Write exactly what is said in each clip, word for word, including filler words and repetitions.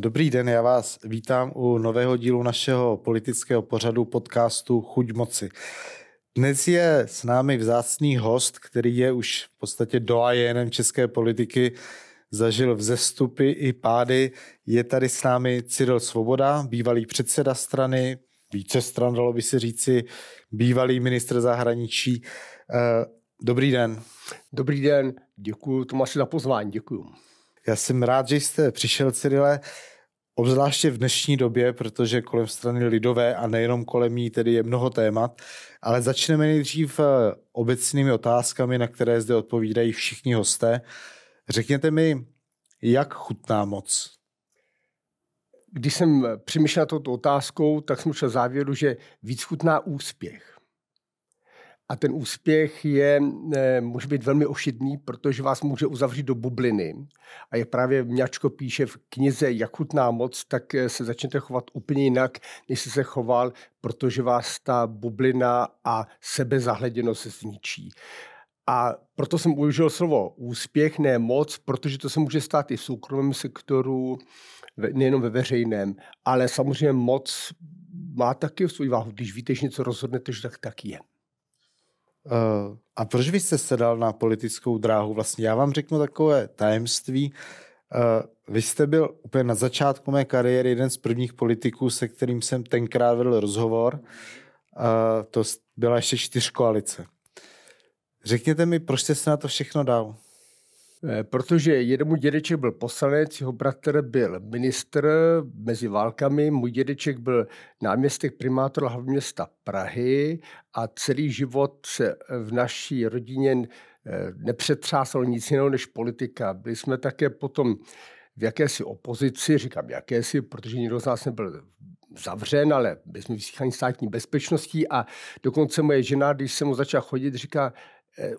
Dobrý den, já vás vítám u nového dílu našeho politického pořadu podcastu Chuť moci. Dnes je s námi vzácný host, který je už v podstatě doajenem české politiky, zažil vzestupy i pády. Je tady s námi Cyril Svoboda, bývalý předseda strany, více stran, dalo by se říci, bývalý ministr zahraničí. Dobrý den. Dobrý den, děkuji Tomáši za pozvání, děkuji. Já jsem rád, že jste přišel, Cyrile, obzvláště v dnešní době, protože kolem strany Lidové a nejenom kolem ní tedy je mnoho témat, ale začneme nejdřív obecnými otázkami, na které zde odpovídají všichni hosté. Řekněte mi, jak chutná moc? Když jsem přemýšlel nad touto otázkou, tak jsem šel závěru, že víc chutná úspěch. A ten úspěch je, může být velmi ošidný, protože vás může uzavřít do bubliny. A je právě Mňačko píše v knize Jak chutná moc, tak se začnete chovat úplně jinak, než jste se choval, protože vás ta bublina a sebezahleděnost zničí. A proto jsem použil slovo úspěch, ne moc, protože to se může stát i v soukromém sektoru, nejenom ve veřejném, ale samozřejmě moc má taky svou váhu. Když víte, že něco rozhodnete, že tak, tak je. Uh, a proč vy jste se dal na politickou dráhu? Vlastně já vám řeknu takové tajemství. Uh, vy jste byl úplně na začátku mé kariéry jeden z prvních politiků, se kterým jsem tenkrát vedl rozhovor. Uh, to byla ještě čtyřkoalice. Řekněte mi, proč jste se na to všechno dal? Protože jeden můj dědeček byl poslanec, jeho bratr byl ministr mezi válkami, můj dědeček byl náměstek primátora hlavního města Prahy a celý život se v naší rodině nepřetřásalo nic jiného než politika. Byli jsme také potom v jakési opozici, říkám jakési, protože nikdo z nás nebyl zavřen, ale byli jsme vysíchání státní bezpečností a dokonce moje žena, když jsem mu začal chodit, říká,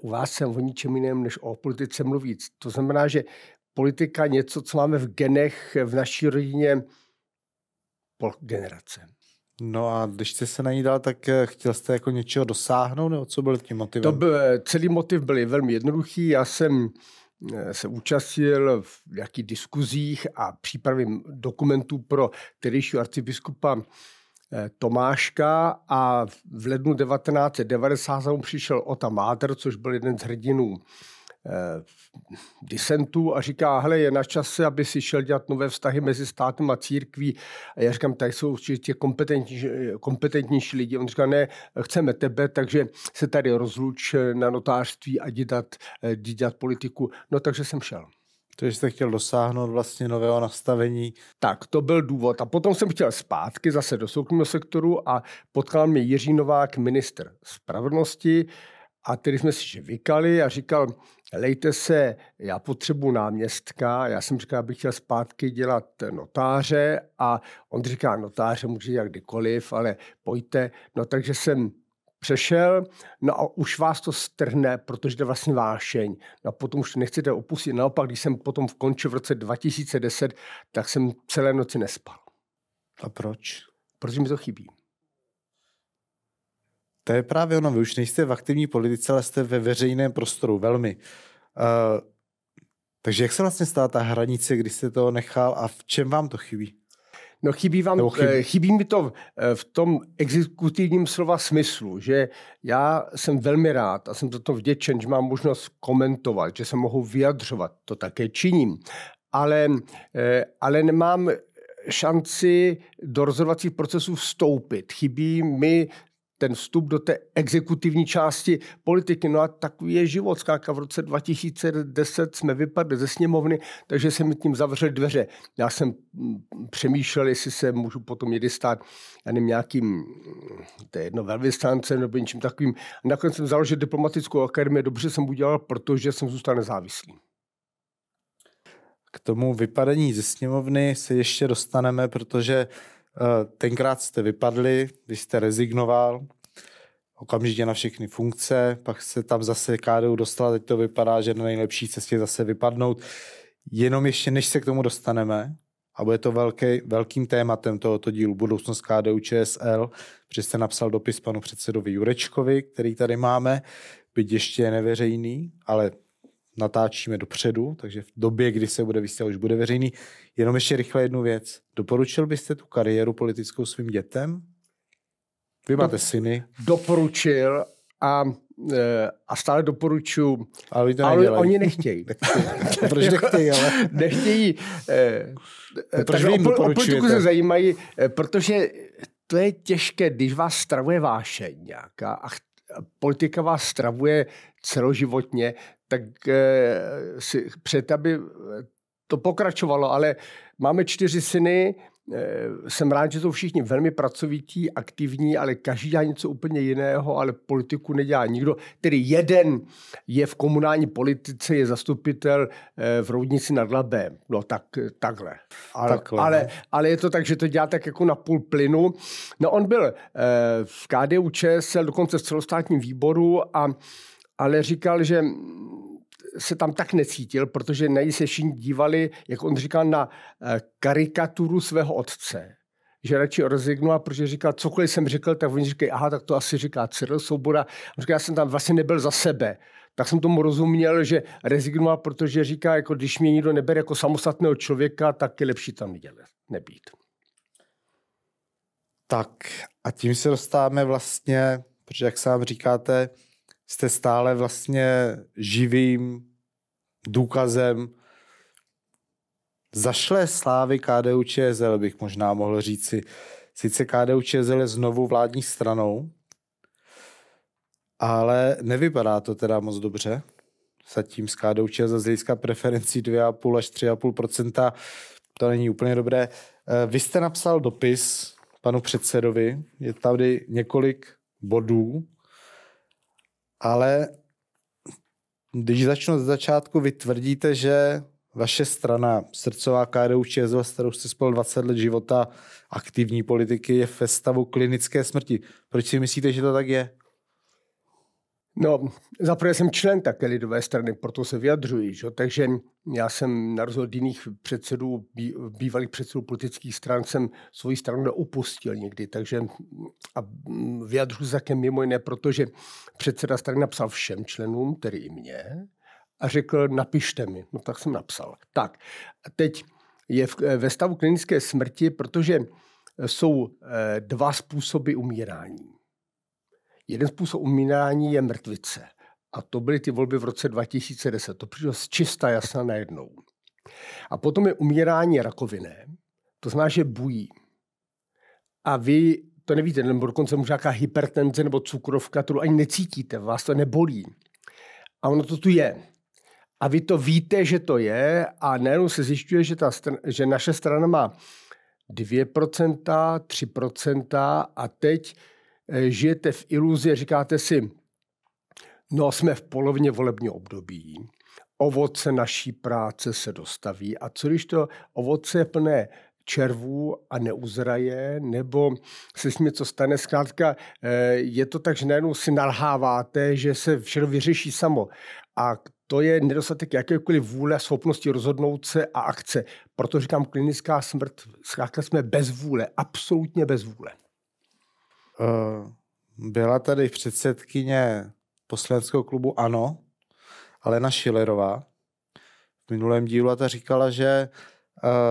u vás jsem o ničem jiném, než o politice mluvit. To znamená, že politika je něco, co máme v genech, v naší rodině pol generace. No a když jste se na ní dal, tak chtěl jste jako něčeho dosáhnout, nebo co byl tím motivem? To byl, celý motiv byl velmi jednoduchý. Já jsem se účastnil v jakých diskuzích a přípravě dokumentů pro tehdejšího arcibiskupa Tomáška a v lednu devatenáct devadesát mu přišel Ota Mádr, což byl jeden z hrdinů eh, disentů a říká, hele, je na čase, aby si šel dělat nové vztahy mezi státem a církví. A já říkám, tady jsou určitě kompetentní, kompetentnější lidi. On říká, ne, chceme tebe, takže se tady rozluč na notářství a jdi dělat, dělat politiku. No takže jsem šel. Takže jste chtěl dosáhnout vlastně nového nastavení. Tak, to byl důvod. A potom jsem chtěl zpátky zase do soukromého sektoru a potkal mě Jiří Novák, ministr spravedlnosti. A tedy jsme si vykali a říkal, lejte se, já potřebuji náměstka. Já jsem říkal, abych chtěl zpátky dělat notáře. A on říká, notáře může dělat kdykoliv, ale pojďte. No takže jsem přešel, no a už vás to strhne, protože jde vlastně vášeň. No a potom už nechcete opustit. Naopak, když jsem potom končil v roce dva tisíce deset, tak jsem celé noci nespal. A proč? Protože mi to chybí. To je právě ono. Vy už nejste v aktivní politice, ale jste ve veřejném prostoru. Velmi. Uh, takže jak se vlastně stala ta hranice, kdy jste toho nechal a v čem vám to chybí? No chybí, vám, chybí. chybí mi to v tom exekutivním slova smyslu, že já jsem velmi rád a jsem za to vděčen, že mám možnost komentovat, že se mohu vyjadřovat, to také činím, ale, ale nemám šanci do rozhodovacích procesů vstoupit. Chybí mi ten vstup do té exekutivní části politiky. No a takový je život. Skáka v roce dva tisíce deset jsme vypadli ze sněmovny, takže se mi tím zavřely dveře. Já jsem přemýšlel, jestli se můžu potom někdy stát nevím, nějakým, to je jedno, velvyslancem nebo něčím takovým. A nakonec jsem založil diplomatickou akademii. Dobře jsem udělal, protože jsem zůstal nezávislý. K tomu vypadení ze sněmovny se ještě dostaneme, protože tenkrát jste vypadli, vy jste rezignoval okamžitě na všechny funkce, pak se tam zase K D U dostala, teď to vypadá, že na nejlepší cestě zase vypadnout. Jenom ještě, než se k tomu dostaneme, a bude to velký, velkým tématem tohoto dílu, budoucnost K D U Č S L, protože jste napsal dopis panu předsedovi Jurečkovi, který tady máme, byť ještě je neveřejný, ale natáčíme dopředu, takže v době, kdy se bude vysílat, už bude veřejný. Jenom ještě rychle jednu věc. Doporučil byste tu kariéru politickou svým dětem? Vy máte Do, syny. Doporučil a, a stále doporučuju. Ale, ale oni nechtějí. Proč nechtějí? Ale? Nechtějí. Eh, proč vy jim o politiku se zajímají, protože to je těžké, když vás stravuje vášeň nějaká a politika vás stravuje celoživotně, tak eh, si před, aby to pokračovalo, ale máme čtyři syny, eh, jsem rád, že jsou všichni velmi pracovití, aktivní, ale každý dělá něco úplně jiného, ale politiku nedělá nikdo. Tedy jeden je v komunální politice, je zastupitel eh, v Roudnici nad Labem. No tak, takhle. Ale, takhle. Ale, ale je to tak, že to dělá tak jako na půl plynu. No on byl eh, v K D U Č S L, dokonce v celostátním výboru, a, ale říkal, že se tam tak necítil, protože na něj se všichni dívali, jak on říkal, na karikaturu svého otce. Že radši rezignoval, protože říkal, cokoliv jsem řekl, tak oni říkají, aha, tak to asi říká Cyril Svoboda. On říkal, já jsem tam vlastně nebyl za sebe. Tak jsem tomu rozuměl, že rezignoval, protože říká, jako když mě nikdo nebere jako samostatného člověka, tak je lepší tam nebýt. Tak a tím se dostáváme vlastně, protože jak sám říkáte, jste stále vlastně živým důkazem zašlé slávy K D U Č S L, bych možná mohl říci. Sice K D U Č S L je znovu vládní stranou, ale nevypadá to teda moc dobře. Zatím z K D U Č S L z hlediska preferencí dvě celá pět až tři celá pět procenta, to není úplně dobré. Vy jste napsal dopis panu předsedovi, je tady několik bodů, ale když začnu ze začátku, vy tvrdíte, že vaše strana, srdcová K D U Č S L, s kterou jste spolu dvacet let života aktivní politiky, je ve stavu klinické smrti. Proč si myslíte, že to tak je? No, zaprvé jsem člen také Lidové strany, proto se vyjadřuji. Že? Takže já jsem na rozdíl od jiných předsedů, bývalých předsedů politických stran, jsem svoji stranu neopustil nikdy. Takže a vyjadřuji se také mimo jiné, protože předseda strany napsal všem členům, tedy i mně, a řekl, napište mi. No tak jsem napsal. Tak, teď je v, ve stavu klinické smrti, protože jsou dva způsoby umírání. Jeden způsob umírání je mrtvice. A to byly ty volby v roce dva tisíce deset. To přišlo z čista jasna najednou. A potom je umírání rakovinné. To znamená, že bují. A vy to nevíte, nebo dokonce může nějaká hypertenze nebo cukrovka, kterou ani necítíte, vás to nebolí. A ono to tu je. A vy to víte, že to je, a najednou se zjišťuje, že, ta str- že naše strana má dvě procenta, tři procenta a teď žijete v iluzi, říkáte si, no jsme v polovině volebního období, ovoce naší práce se dostaví a co když to ovoce je plné červů a neuzraje, nebo se s něco stane, zkrátka je to tak, že najednou si nalháváte, že se všechno vyřeší samo a to je nedostatek jakékoliv vůle, schopnosti rozhodnout se a akce. Proto říkám klinická smrt, zkrátka jsme bez vůle, absolutně bez vůle. Byla tady předsedkyně poslaneckého klubu ANO, Alena Schillerová. V minulém dílu a ta říkala, že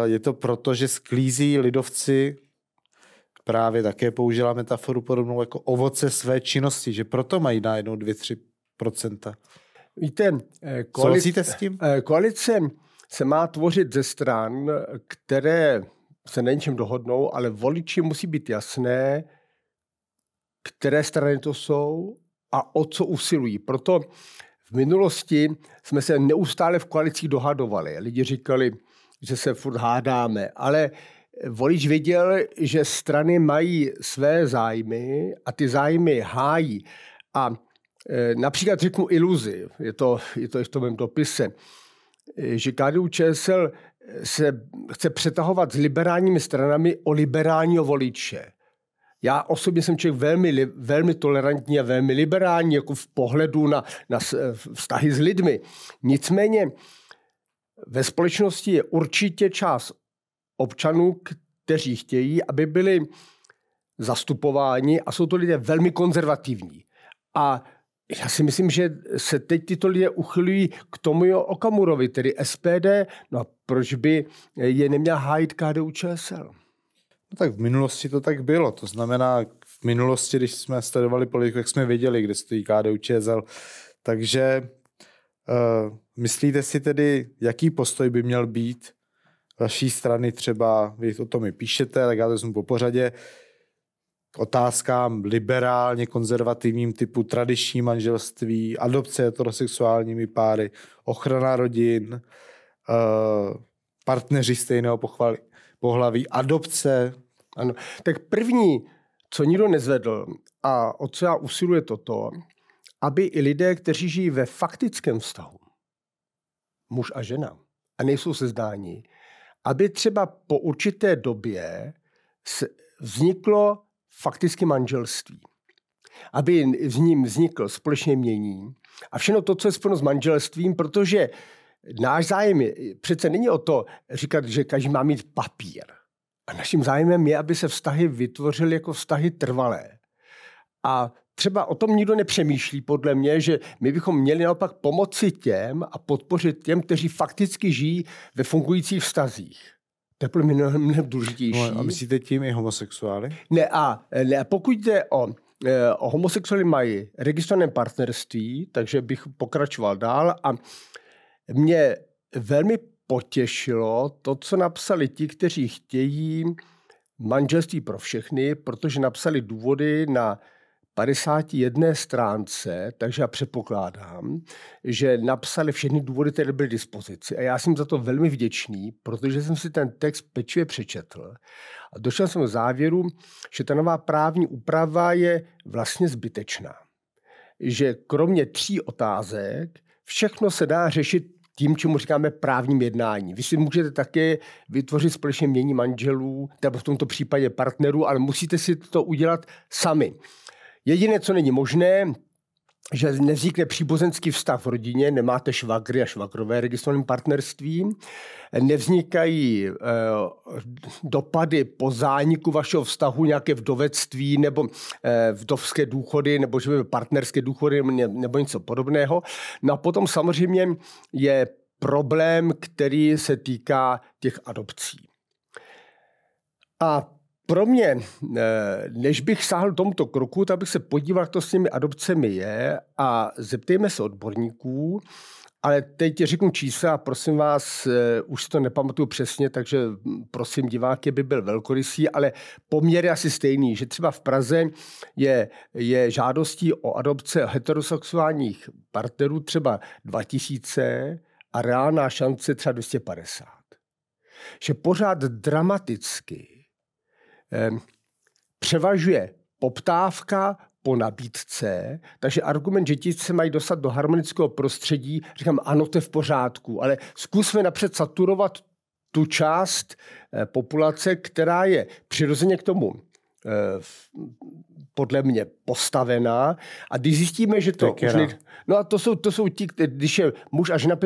je to proto, že sklízí lidovci, právě také použila metaforu podobnou jako ovoce své činnosti, že proto mají najednou dvě až tři procenta. Víte, koalice, s tím? koalice se má tvořit ze stran, které se na něčem dohodnou, ale voliči musí být jasné, které strany to jsou a o co usilují. Proto v minulosti jsme se neustále v koalicích dohadovali. Lidi říkali, že se furt hádáme, ale volič věděl, že strany mají své zájmy a ty zájmy hájí. A e, například řeknu iluzi, je to, je to i v tom mém dopise, že K D U Č S L se chce přetahovat s liberálními stranami o liberálního voliče. Já osobně jsem člověk velmi, velmi tolerantní a velmi liberální, jako v pohledu na, na vztahy s lidmi. Nicméně ve společnosti je určitě část občanů, kteří chtějí, aby byli zastupováni a jsou to lidé velmi konzervativní. A Já si myslím, že se teď tyto lidé uchylují k Tomio Okamurovi, tedy S P D. No a proč by je neměl hájit K D U Č S L? No tak v minulosti to tak bylo. To znamená, v minulosti, když jsme sledovali politiku, jak jsme věděli, kde stojí K D U Č S L. Takže uh, myslíte si tedy, jaký postoj by měl být vaší strany třeba, vy o tom mi píšete, tak já to jsem po pořadě, k otázkám liberálně konzervativním typu tradiční manželství, adopce heterosexuálními páry, ochrana rodin, partneři stejného pohlaví, adopce. Ano. Tak první, co nikdo nezvedl a o co já usiluji, toto, aby i lidé, kteří žijí ve faktickém vztahu, muž a žena, a nejsou seznámeni, aby třeba po určité době vzniklo fakticky manželství. Aby v ním vznikl společné jmění a všechno to, co je spojeno s manželstvím, protože náš zájem je, přece není o to říkat, že každý má mít papír. A naším zájmem je, aby se vztahy vytvořily jako vztahy trvalé. A třeba o tom nikdo nepřemýšlí, podle mě, že my bychom měli naopak pomoci těm a podpořit těm, kteří fakticky žijí ve fungujících vztazích. To je pro mě mnohem důležitější. No, a myslíte tím i homosexuály? Ne, a ne, pokud jde o, o homosexuály, mají registrované partnerství, takže bych pokračoval dál. A mě velmi potěšilo to, co napsali ti, kteří chtějí manželství pro všechny, protože napsali důvody na padesáti jedné stránce, takže já předpokládám, že napsali všechny důvody, které byly k dispozici. A já jsem za to velmi vděčný, protože jsem si ten text pečlivě přečetl. A došel jsem k závěru, že ta nová právní úprava je vlastně zbytečná. Že kromě tří otázek všechno se dá řešit tím, čemu říkáme právním jednání. Vy si můžete také vytvořit společně jmění manželů, nebo v tomto případě partnerů, ale musíte si to udělat sami. Jediné, co není možné, že nevznikne příbuzenský vztah v rodině, nemáte švagry a švagrové registrovaným partnerstvím, nevznikají e, dopady po zániku vašeho vztahu, nějaké vdovectví nebo e, vdovské důchody, nebo že by partnerské důchody nebo něco podobného. No a potom samozřejmě je problém, který se týká těch adopcí. A pro mě, než bych sáhl tomuto kroku, tak bych se podíval, co s těmi adopcemi je, a zeptejme se odborníků, ale teď řeknu čísla a prosím vás, už si to nepamatuju přesně, takže prosím diváky, by byl velkorysý, ale poměr je asi stejný, že třeba v Praze je, je žádostí o adopce heterosexuálních partnerů třeba dva tisíce a reálná šance třeba dvě stě padesát. Že pořád dramaticky převažuje poptávka po nabídce, takže argument, že ti se mají dostat do harmonického prostředí, říkám, ano, to je v pořádku, ale zkusme napřed saturovat tu část populace, která je přirozeně k tomu podle mě postavená, a když zjistíme, že to... Lid... No a to jsou, to jsou ti, když je muž a žena,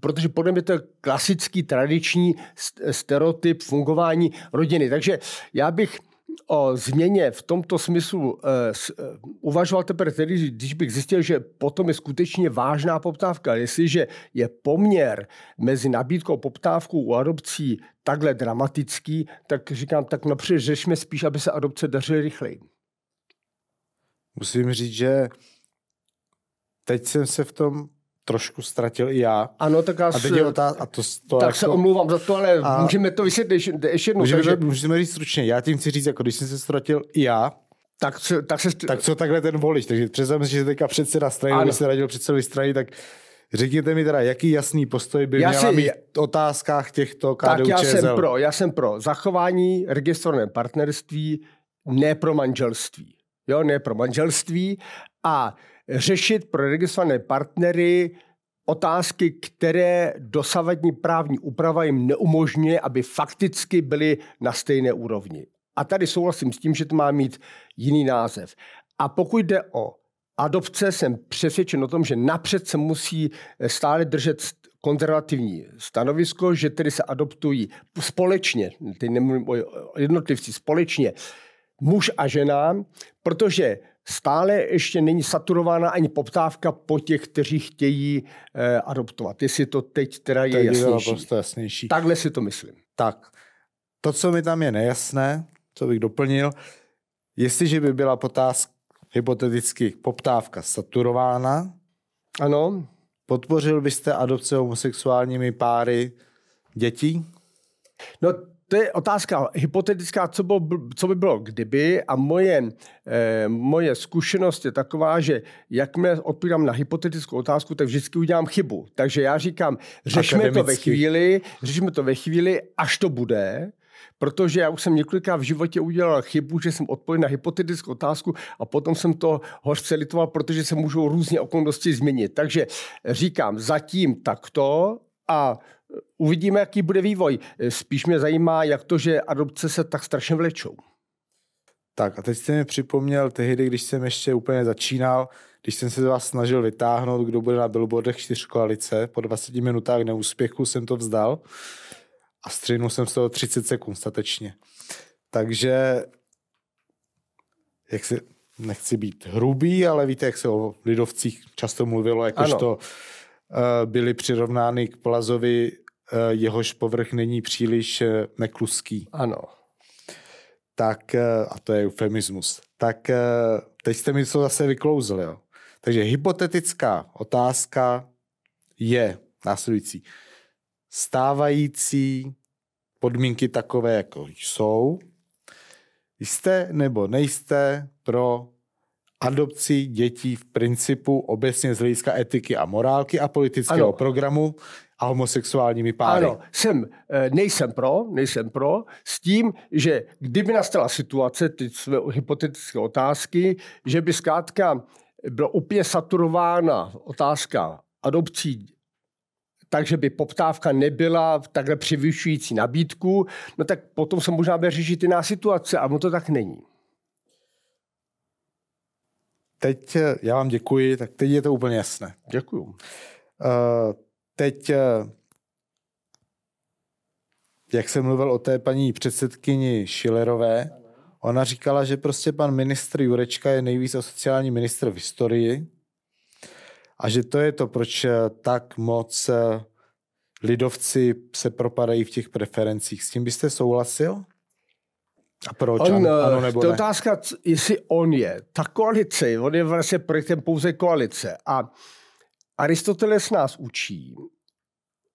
protože podle mě to je klasický, tradiční stereotyp fungování rodiny. Takže já bych o změně v tomto smyslu uh, uvažoval teprve tedy, když bych zjistil, že potom je skutečně vážná poptávka. Jestliže je poměr mezi nabídkou a poptávkou u adopcí takhle dramatický, tak říkám, tak například řešme spíš, aby se adopce dařily rychleji. Musím říct, že teď jsem se v tom trošku ztratil i já. Ano, tak já se, otá... a to, to tak jako... se omlouvám za to, ale a... můžeme to vysvětlit ještě jednou. Můžeme, takže... můžeme říct stručně. Já tím chci říct, jako když jsem se ztratil i já, tak co, tak se... tak co takhle ten volič. Takže představím si, že teďka předseda strany, když se radil předsedovi strany, tak řekněte mi teda, jaký jasný postoj by já měla si... mít v otázkách těchto K D U Č S L. Tak já jsem pro, já jsem pro zachování registrované partnerství, ne pro manželství. Jo, ne pro manželství, a řešit pro registrované partnery otázky, které dosavadní právní úprava jim neumožňuje, aby fakticky byly na stejné úrovni. A tady souhlasím s tím, že to má mít jiný název. A pokud jde o adopce, jsem přesvědčen o tom, že napřed se musí stále držet konzervativní stanovisko, že tedy se adoptují společně, teď nemluvím o jednotlivci, společně muž a žena, protože stále ještě není saturována ani poptávka po těch, kteří chtějí eh, adoptovat. Jestli to teď teda je, teď jasnější. je jasnější. Takhle si to myslím. Tak, to, co mi tam je nejasné, co bych doplnil, jestliže by byla poptávka, hypoteticky poptávka saturována, ano. Podpořil byste adopce homosexuálními páry dětí? No, to je otázka hypotetická, co, bylo, co by bylo kdyby, a moje, eh, moje zkušenost je taková, že jakmile odpovídám na hypotetickou otázku, tak vždycky udělám chybu. Takže já říkám, řešme to ve chvíli, řešme to ve chvíli, až to bude, protože já už jsem několikrát v životě udělal chybu, že jsem odpověděl na hypotetickou otázku a potom jsem to hořce litoval, protože se můžou různé okolnosti změnit. Takže říkám zatím takto a uvidíme, jaký bude vývoj. Spíš mě zajímá, jak to, že adopce se tak strašně vlečou. Tak a teď jste mi připomněl tehdy, když jsem ještě úplně začínal, když jsem se z vás snažil vytáhnout, kdo bude na billboardech čtyřkoalice, po dvaceti minutách neúspěchu jsem to vzdal a střihnul jsem z toho třicet sekund statečně. Takže jak si, nechci být hrubý, ale víte, jak se o lidovcích často mluvilo, jakož to byly přirovnány k plazovi, jehož povrch není příliš nekluský. Ano. Tak, a to je eufemismus. Tak teď jste mi to zase vyklouzli. Jo? Takže hypotetická otázka je následující. Stávající podmínky takové, jako jsou, jste nebo nejste pro adopci dětí v principu obecně z hlediska etiky a morálky a politického ano. programu a homosexuálními páry. Ano, jsem, nejsem pro, nejsem pro, s tím, že kdyby nastala situace, ty své hypotetické otázky, že by zkrátka byla úplně saturována otázka adopcí, takže by poptávka nebyla takhle převyšující nabídku, no tak potom se možná bude řešit jiná situace, a ono to tak není. Teď, já vám děkuji, tak teď je to úplně jasné. Děkuju. Uh, teď, jak jsem mluvil o té paní předsedkyni Schillerové, ona říkala, že prostě pan ministr Jurečka je nejvíc sociální ministr v historii a že to je to, proč tak moc lidovci se propadají v těch preferencích. S tím byste souhlasil? A proč? On, ano, nebo to je otázka, jestli on je. Ta koalice, on je vlastně projektem pouze koalice. A Aristoteles nás učí,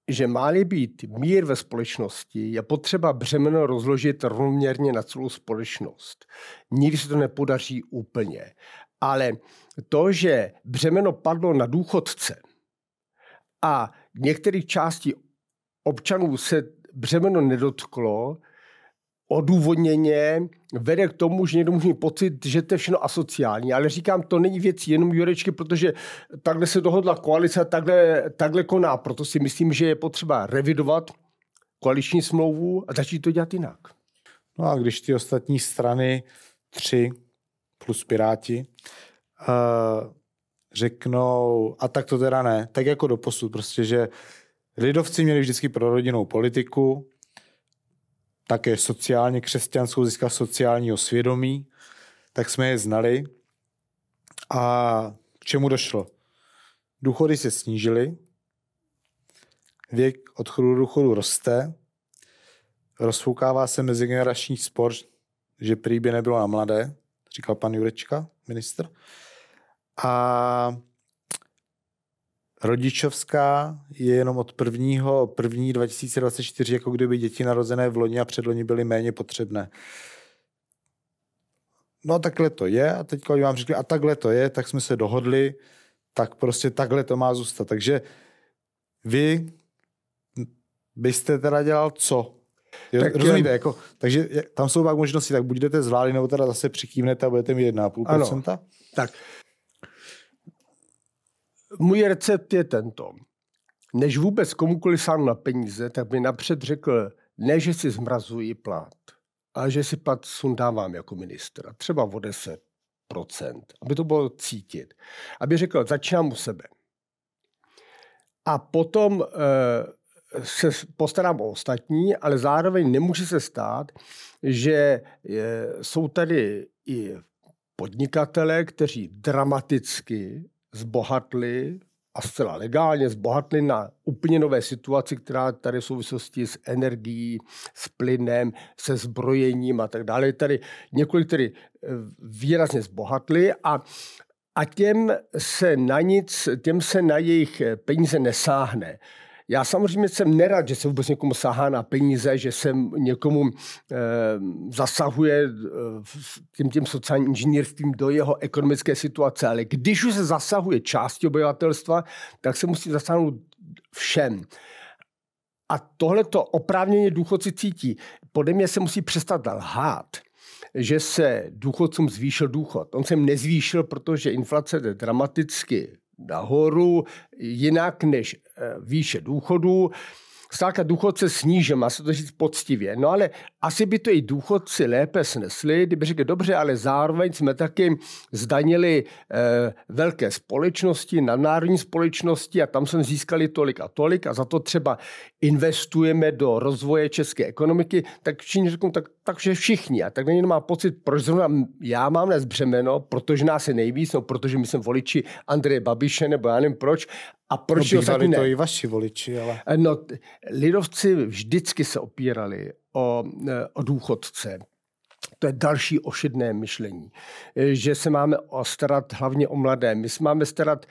že má-li být mír ve společnosti, je potřeba břemeno rozložit rovnoměrně na celou společnost. Nikdy se to nepodaří úplně. Ale to, že břemeno padlo na důchodce a některých částí občanů se břemeno nedotklo, odůvodněně vede k tomu, že někdo může mít pocit, že to je všechno asociální. Ale říkám, to není věc jenom Jurečky, protože takhle se dohodla koalice a takhle, takhle koná. Proto si myslím, že je potřeba revidovat koaliční smlouvu a začít to dělat jinak. No a když ty ostatní strany, tři plus Piráti, uh, řeknou, a tak to teda ne, tak jako doposud, prostě, že lidovci měli vždycky prorodinnou politiku, také sociálně křesťanskou, získá sociálního svědomí, tak jsme je znali. A k čemu došlo? Důchody se snížily, věk odchodu do důchodu roste, rozfoukává se mezigenerační spor, že prý by nebylo na mladé, říkal pan Jurečka, ministr. A rodičovská je jenom od prvního, první dva tisíce dvacet čtyři, jako kdyby děti narozené v loni a předloni byly méně potřebné. No takhle to je a teď, když vám řekli, a takhle to je, tak jsme se dohodli, tak prostě takhle to má zůstat. Takže vy byste teda dělal co? Tak rozumíte, jako, takže tam jsou pak možnosti, tak buď jdete z vlády, nebo teda zase přikývnete a budete mít jedna celá pět procenta? Ano, tak. Můj recept je tento. Než vůbec komukoli sáhnu na peníze, tak by napřed řekl, ne, že si zmrazuji plat, ale že si plat sundávám jako ministra. Třeba o deset procent, aby to bylo cítit. Aby řekl, začínám u sebe. A potom e, se postarám o ostatní, ale zároveň nemůže se stát, že e, jsou tady i podnikatele, kteří dramaticky zbohatli a zcela legálně zbohatli na úplně nové situaci, která tady v souvislosti s energií, s plynem, se zbrojením a tak dále. Tady několik tedy výrazně zbohatli a, a těm se na nic, těm se na jejich peníze nesáhne. Já samozřejmě jsem nerad, že se vůbec někomu sahá na peníze, že se někomu e, zasahuje e, tím, tím sociálním inženýrstvím do jeho ekonomické situace, ale když už se zasahuje části obyvatelstva, tak se musí zasáhnout všem. A tohleto oprávněně důchodci cítí. Podle mě se musí přestat lhát, že se důchodcům zvýšil důchod. On se jim nezvýšil, protože inflace jde dramaticky nahoru, jinak než výše důchodů. Zkrátka důchod se snížil, má se to říct poctivě. No ale asi by to i důchodci lépe snesli, kdyby řekli, dobře, ale zároveň jsme taky zdanili eh, velké společnosti, nadnárodní společnosti a tam jsme získali tolik a tolik a za to třeba investujeme do rozvoje české ekonomiky, tak všichni řeknou, tak, takže všichni. A tak někdo má pocit, proč zrovna já mám nést břemeno, protože nás je nejvíc, no protože my jsme voliči Andreje Babiše, nebo já nevím proč, a proč no, bývali to i vaši voliči, ale... No, lidovci vždycky se opírali o, o důchodce. To je další ošidné myšlení, že se máme starat hlavně o mladé. My se máme starat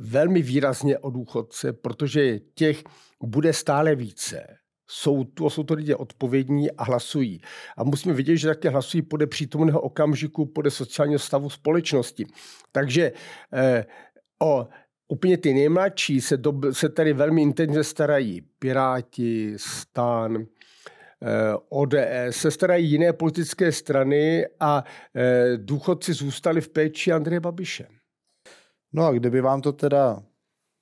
velmi výrazně o důchodce, protože těch bude stále více. Jsou to, jsou to lidé odpovědní a hlasují. A musíme vidět, že také hlasují podle přítomného okamžiku, podle sociálního stavu společnosti. Takže eh, o... Úplně ty nejmladší se, do, se tady velmi intenzivně starají. Piráti, STAN, eh, O D S, se starají jiné politické strany a eh, důchodci zůstali v péči Andreje Babiše. No a kdyby vám to teda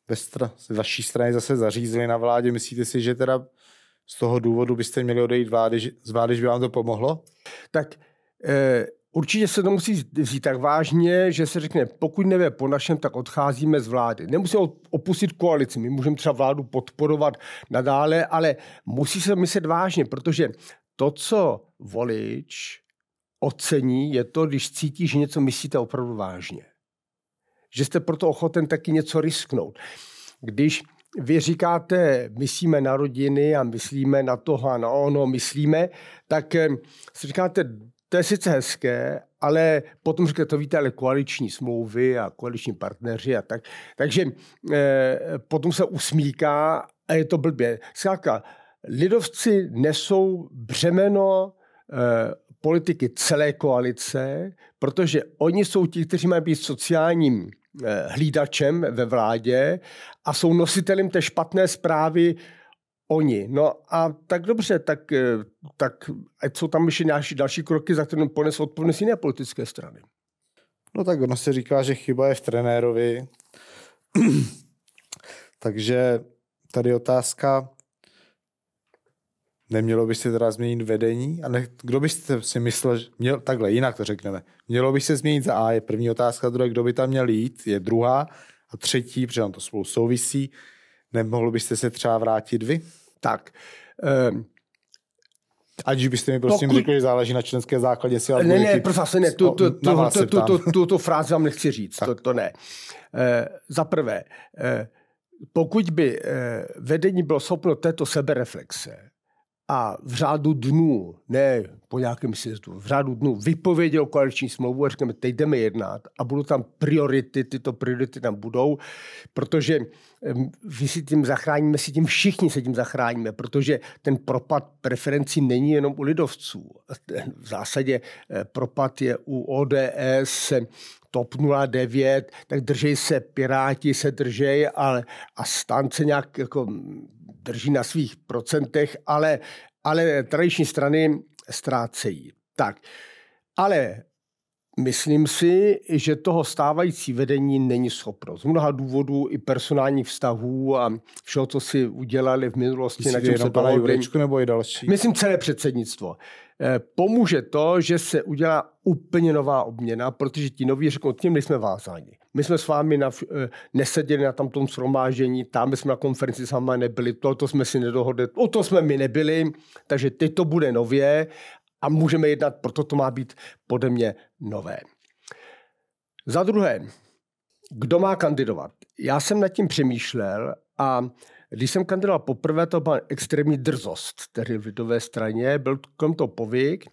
ve stra- z vaší strany zase zařízli na vládě, myslíte si, že teda z toho důvodu byste měli odejít vlády, z vlády, že by vám to pomohlo? Tak... Eh, Určitě se to musí vzít tak vážně, že se řekne, pokud nevíme po našem, tak odcházíme z vlády. Nemusíme opustit koalici, my můžeme třeba vládu podporovat nadále, ale musí se myslet vážně, protože to, co volič ocení, je to, když cítí, že něco myslíte opravdu vážně. Že jste proto ochoten taky něco risknout. Když vy říkáte, myslíme na rodiny a myslíme na toho a na ono, myslíme, tak si říkáte, to je sice hezké, ale potom říkáte, to víte, ale koaliční smlouvy a koaliční partneři a tak. Takže eh, potom se usmíká a je to blbě. Zkrátka, lidovci nesou břemeno eh, politiky celé koalice, protože oni jsou ti, kteří mají být sociálním eh, hlídačem ve vládě a jsou nositelem té špatné zprávy oni. No a tak dobře, tak, tak ať jsou tam ještě nějaké další kroky, za které ponesou odpovědnost jiné politické strany. No tak ono se říká, že chyba je v trenérovi. Takže tady otázka, nemělo by se teda změnit vedení? A ne, kdo byste si myslel, měl, takhle, jinak to řekneme. Mělo by se změnit za A je první otázka, druhá, kdo by tam měl jít, je druhá a třetí, protože nám to spolu souvisí. Nemohli byste se třeba vrátit vy? Tak. Um, Ať byste mi prosím pokud... řekli, že záleží na členské základě. Si ne, ne, ne, prosím, ne, tu, tu, tu, tu, tu, tu, tu, tu frázi vám nechci říct, to, to ne. E, Za prvé, e, pokud by e, vedení bylo schopno této sebereflexe a v řádu dnů, ne po nějakém sjezdu, v řádu dnů vypověděl koaliční smlouvu a řekneme, teď jdeme jednat a budou tam priority, tyto priority tam budou, protože vy si tím zachráníme, si tím všichni se tím zachráníme, protože ten propad preferencí není jenom u lidovců. V zásadě propad je u O D S, TOP nula devět, tak držej se, Piráti se držej, ale a STAN se nějak jako drží na svých procentech, ale, ale tradiční strany ztrácejí. Tak, ale myslím si, že toho stávající vedení není schopno. Z mnoha důvodů i personálních vztahů a všeho, co si udělali v minulosti. Myslím, na čem se pana Jurečku nebo i další? Myslím celé předsednictvo. Pomůže to, že se udělá úplně nová obměna, protože ti noví řeknou, tím nejsme vázáni. My jsme s vámi na, neseděli na tam tom shromáždění, tam jsme na konferenci s vámi nebyli, toto jsme si nedohodli, o to jsme my nebyli, takže teď to bude nově a můžeme jednat, proto to má být podle mě nové. Za druhé, kdo má kandidovat? Já jsem nad tím přemýšlel a když jsem kandidoval poprvé, to byla extrémní drzost, tedy v Lidové straně, byl kolem toho povyk,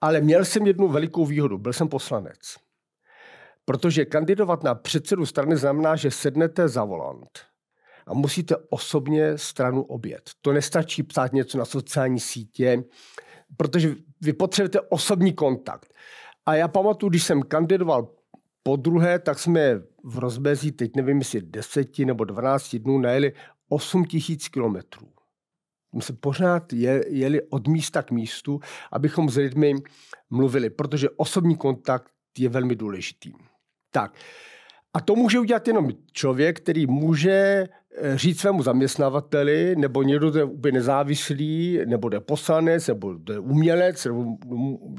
ale měl jsem jednu velikou výhodu, byl jsem poslanec. Protože kandidovat na předsedu strany znamená, že sednete za volant a musíte osobně stranu objet. To nestačí psát něco na sociální sítě, protože vy potřebujete osobní kontakt. A já pamatuju, když jsem kandidoval po druhé, tak jsme v rozmezí, teď nevím, jestli deseti nebo dvanácti dnů najeli osm tisíc kilometrů. My jsme pořád jeli od místa k místu, abychom s lidmi mluvili, protože osobní kontakt je velmi důležitý. Tak. A to může udělat jenom člověk, který může říct svému zaměstnavateli, nebo někdo, kdo je úplně nezávislý, nebo je poslanec, nebo je umělec, nebo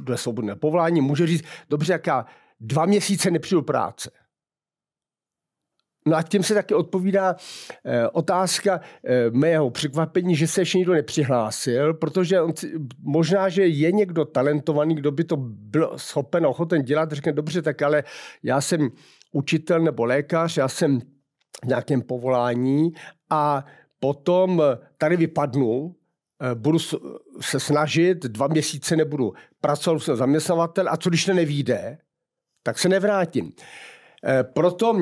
je svobodné povolání, může říct, dobře, jak já dva měsíce nepřijdu práce. No a tím se taky odpovídá eh, otázka eh, mého překvapení, že se ještě nikdo nepřihlásil, protože on, možná, že je někdo talentovaný, kdo by to byl schopen, ochoten dělat, řekne, dobře, tak ale já jsem učitel nebo lékař, já jsem v nějakém povolání a potom tady vypadnu, eh, budu se snažit, dva měsíce nebudu pracovat, jsem zaměstnavatel a co když to nevyjde, tak se nevrátím. Proto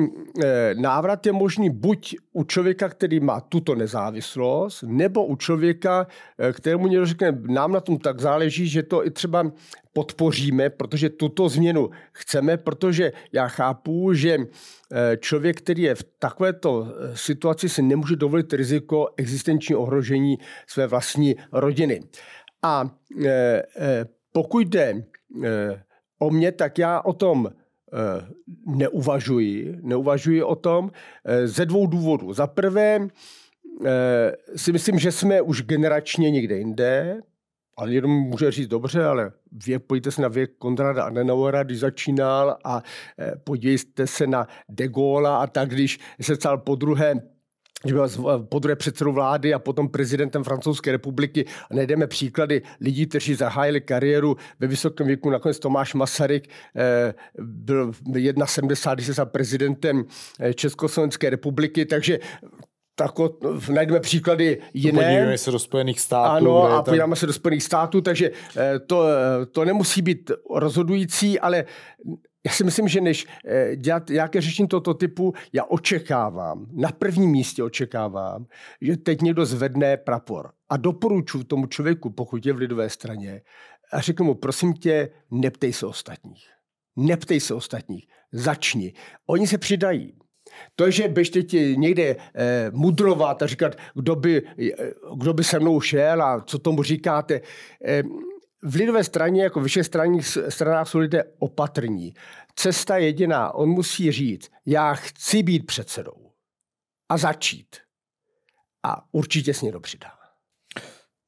návrat je možný buď u člověka, který má tuto nezávislost, nebo u člověka, kterému někdo řekne, nám na tom tak záleží, že to i třeba podpoříme, protože tuto změnu chceme, protože já chápu, že člověk, který je v takovéto situaci, si nemůže dovolit riziko existenční ohrožení své vlastní rodiny. A pokud jde o mě, tak já o tom neuvažuji, neuvažuji o tom ze dvou důvodů. Za prvé si myslím, že jsme už generačně někde jinde, ale jenom může říct dobře, ale věk, pojďte se na věk Konrada Adenauera, když začínal a podívejte se na De Gaulle'a a tak, když se stal po druhé že byl po druhé předsedou vlády a potom prezidentem Francouzské republiky. A najdeme příklady lidí, kteří zahájili kariéru ve vysokém věku. Nakonec Tomáš Masaryk byl jedna sedmdesát, když se stal prezidentem Československé republiky. Takže tako, najdeme příklady jiné. Podíváme se do Spojených států. Ano, a podíváme tam... se do Spojených států, takže to, to nemusí být rozhodující, ale... Já si myslím, že než dělat nějaké řešení tohoto typu, já očekávám, na prvním místě očekávám, že teď někdo zvedne prapor. A doporučuji tomu člověku, pokud je v Lidové straně, a řeknu mu, prosím tě, neptej se ostatních. Neptej se ostatních. Začni. Oni se přidají. To, že běžte ti někde eh, mudrovat a říkat, kdo by, kdo by se mnou šel a co tomu říkáte... Eh, V Lidové straně, jako ve všech stranách, stranách jsou lidé opatrní. Cesta jediná. On musí říct, já chci být předsedou. A začít. A určitě se někdo přidá.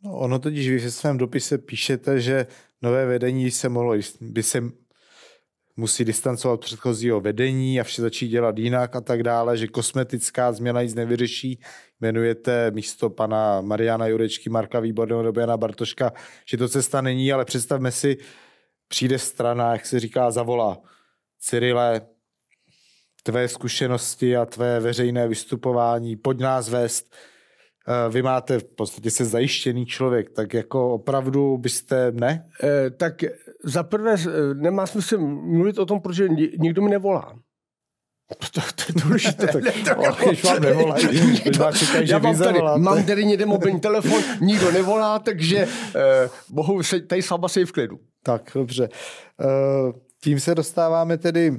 No, ono totiž vy ve svém dopise píšete, že nové vedení se mohlo, by se musí distancovat předchozího vedení a vše začít dělat jinak a tak dále, že kosmetická změna nic nevyřeší. Jmenujete místo pana Mariana Jurečky, Marka Výborného nebo Jana Bartoška, že to cesta není, ale představme si, přijde strana, jak se říká, zavolá. Cyrile, tvé zkušenosti a tvé veřejné vystupování, pojď nás vést. Vy máte v podstatě se zajištěný člověk, tak jako opravdu byste ne? E, tak zaprvé nemá smysl mluvit o tom, protože nikdo mi nevolá. To, to je důležité. Když vám nevolají, čekají, že vy zavoláte. Mám tady někde mobilní telefon, nikdo nevolá, takže eh, mohou se tady sama se v klidu. Tak, dobře. E, tím se dostáváme tedy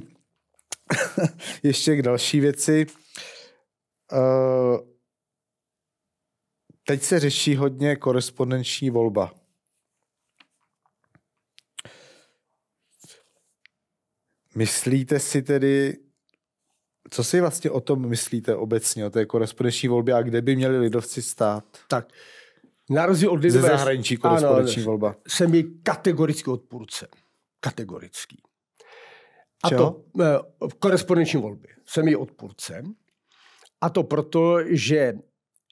ještě k další věci. E, Teď se řeší hodně korespondenční volba. Myslíte si tedy, co si vlastně o tom myslíte obecně, o té korespondenční volbě a kde by měli lidovci stát? Tak, na rozdíl od lidové... Ze zahraničí korespondenční ano, volba. Jsem ji kategorický odpůrce. Kategorický. A čeho? To v korespondenční volbě. Jsem ji odpůrce. A to proto, že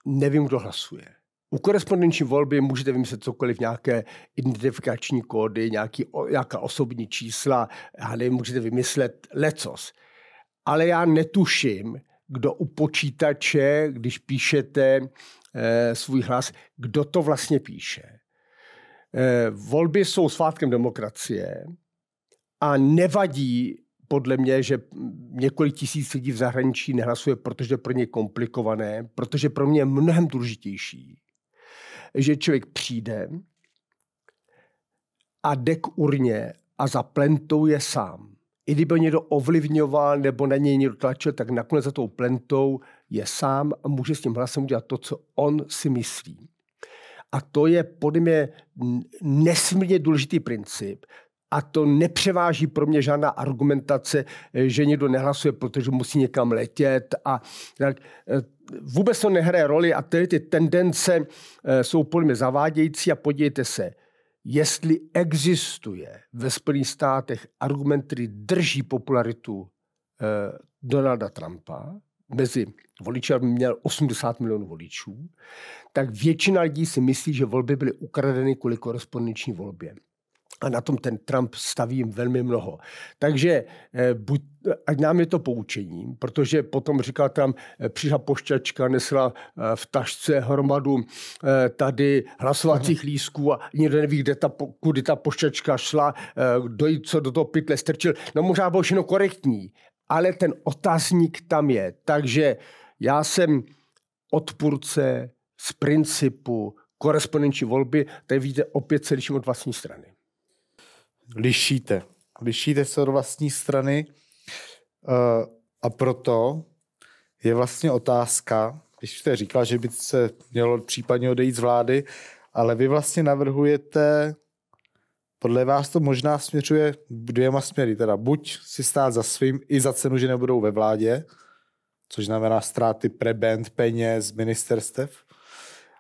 nevím, kdo hlasuje. U korespondenční volby můžete vymyslet cokoliv, nějaké identifikační kódy, nějaký, nějaká osobní čísla, ale můžete vymyslet lecos. ale já netuším, kdo u počítače, když píšete e, svůj hlas, kdo to vlastně píše. E, volby jsou svátkem demokracie a nevadí podle mě, že několik tisíc lidí v zahraničí nehlasuje, protože je pro ně komplikované, protože pro mě je mnohem důležitější, že člověk přijde a jde k urně a zaplentouje sám. I kdyby ho někdo ovlivňoval nebo na něj někdo tlačil, tak nakonec za tou plentou je sám a může s tím hlasem dělat to, co on si myslí. A to je podle mě nesmírně důležitý princip. A to nepřeváží pro mě žádná argumentace, že někdo nehlasuje, protože musí někam letět. A vůbec to nehraje roli a tedy ty tendence jsou podle mě zavádějící a podívejte se, jestli existuje ve Spojených státech argument, který drží popularitu eh, Donalda Trumpa, mezi voliči, aby měl osmdesát milionů voličů, tak většina lidí si myslí, že volby byly ukradeny kvůli korespondenční volbě. A na tom ten Trump staví jim velmi mnoho. Takže eh, buď, ať nám je to poučením, protože potom říkal Trump, eh, přišla pošťačka, nesla eh, v tašce hromadu eh, tady hlasovacích Aha. lístků a nikdo neví, kde ta, kudy ta pošťačka šla, eh, kdo jí co do toho pytle strčil. No možná bylo všechno korektní, ale ten otazník tam je. Takže já jsem odpůrce z principu korespondenční volby, tady vidíte, opět se liším od vlastní strany. Lišíte. Lišíte se od vlastní strany uh, a proto je vlastně otázka, když jste říkal, že by se mělo případně odejít z vlády, ale vy vlastně navrhujete, podle vás to možná směřuje dvěma směry, teda buď si stát za svým i za cenu, že nebudou ve vládě, což znamená ztráty prebend, peněz, ministerstev,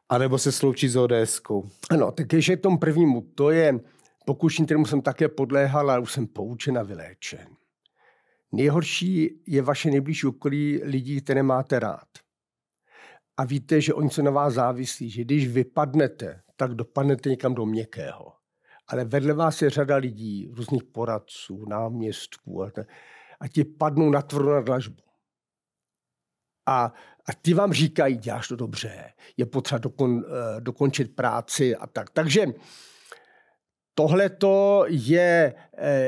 anebo se sloučit s ó dé eskou. Ano, takže k tomu prvnímu, to je pokušení, kterému jsem také podléhal, ale už jsem poučen a vyléčen. Nejhorší je vaše nejbližší okolí lidí, které máte rád. A víte, že oni jsou na vás závislí, že když vypadnete, tak dopadnete někam do měkkého. Ale vedle vás je řada lidí, různých poradců, náměstků a, a ti padnou na tvrdou na dlažbu. A, a ty vám říkají, děláš to dobře, je potřeba dokon, dokončit práci a tak. Takže tohleto je,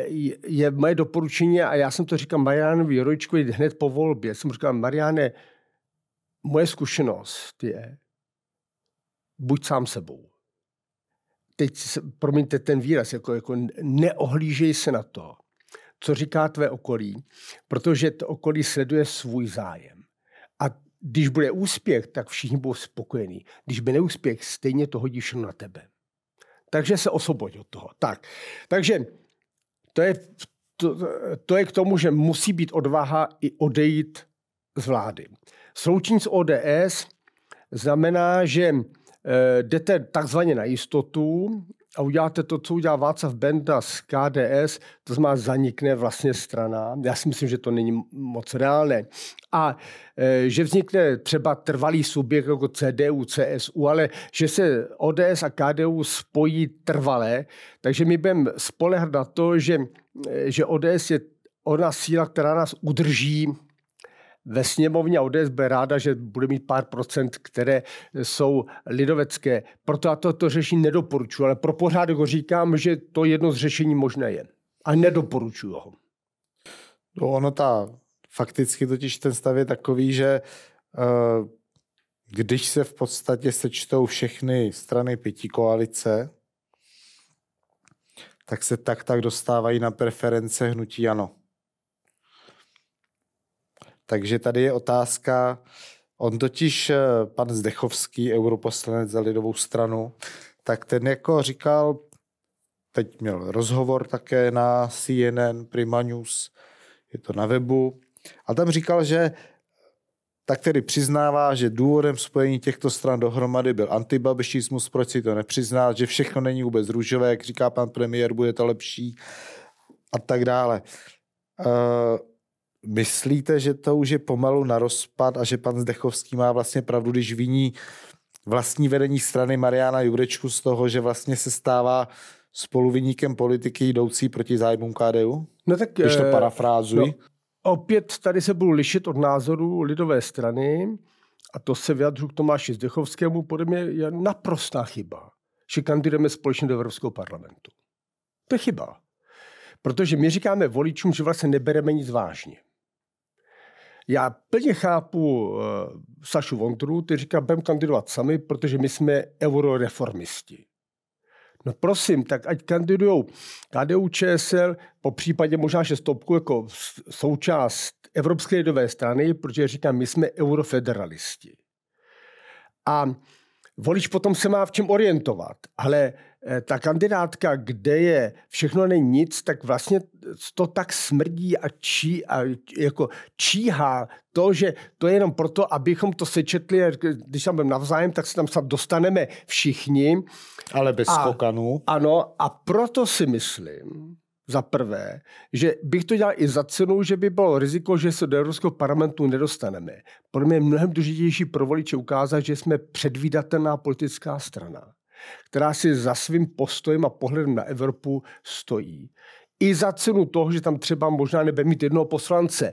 je, je moje doporučení a já jsem to říkal Marianovi Jurečkovi hned po volbě. Jsem říkal, Mariane, moje zkušenost je, buď sám sebou. Teď, promiňte ten výraz, jako, jako neohlížej se na to, co říká tvé okolí, protože to okolí sleduje svůj zájem. A když bude úspěch, tak všichni budou spokojení. Když bude neúspěch, stejně to hodí všechno na tebe. Takže se osvoboď od toho. Tak. Takže to je, to, to je k tomu, že musí být odvaha i odejít z vlády. Sloučení s ó dé es znamená, že e, jdete takzvaně na jistotu a uděláte to, co udělá Václav Benda z ká dé es, to znamená zanikne vlastně strana. Já si myslím, že to není moc reálné. A e, že vznikne třeba trvalý subjekt jako cé dé ú, cé es ú, ale že se ó dé es a ká dé ú spojí trvale, takže my budeme spolehat na to, že, že ó dé es je ona síla, která nás udrží ve sněmovně a ó dé es bude ráda, že bude mít pár procent, které jsou lidovecké. Proto já to, to řešení nedoporučuji, ale pro pořádek ho říkám, že to jedno z řešení možné je. A nedoporučuji ho. No ono ta, fakticky totiž ten stav je takový, že uh, když se v podstatě sečtou všechny strany pěti koalice, tak se tak tak dostávají na preference hnutí ANO. Takže tady je otázka, on totiž, pan Zdechovský, europoslanec za Lidovou stranu, tak ten jako říkal, teď měl rozhovor také na C N N, Prima News, je to na webu, a tam říkal, že tak tedy přiznává, že důvodem spojení těchto stran dohromady byl antibabišismus, proč si to nepřiznal, že všechno není vůbec růžové, jak říká pan premiér, bude to lepší a tak dále. Uh, Myslíte, že to už je pomalu na rozpad a že pan Zdechovský má vlastně pravdu, když viní vlastní vedení strany Mariana Jurečku z toho, že vlastně se stává spoluviníkem politiky jdoucí proti zájmům ká dé ú? No tak, když to parafrázuji. No, Opět tady se budu lišit od názoru lidové strany, a to se vyjadřu k Tomáši Zdechovskému, podle mě je naprostá chyba, že kandidujeme společně do Evropského parlamentu. To je chyba. Protože my říkáme voličům, že vlastně nebereme nic vážně. Já plně chápu uh, Sašu Vontru, ty říká, budeme kandidovat sami, protože my jsme euroreformisti. No prosím, tak ať kandidujou K D U Č S L, po případě možná šestopku jako součást Evropské lidové strany, protože říkám, my jsme eurofederalisti. A volič potom se má v čem orientovat, ale ta kandidátka, kde je všechno není nic, tak vlastně to tak smrdí a, čí, a jako číhá to, že to je jenom proto, abychom to sečetli, když tam budeme navzájem, tak se tam snad dostaneme všichni. Ale bez skokanů. Ano, a proto si myslím, za prvé, že bych to dělal i za cenu, že by bylo riziko, že se do Evropského parlamentu nedostaneme. Pro mě je mnohem důležitější pro voliče ukázat, že jsme předvídatelná politická strana, která si za svým postojem a pohledem na Evropu stojí. I za cenu toho, že tam třeba možná nebude mít jednoho poslance.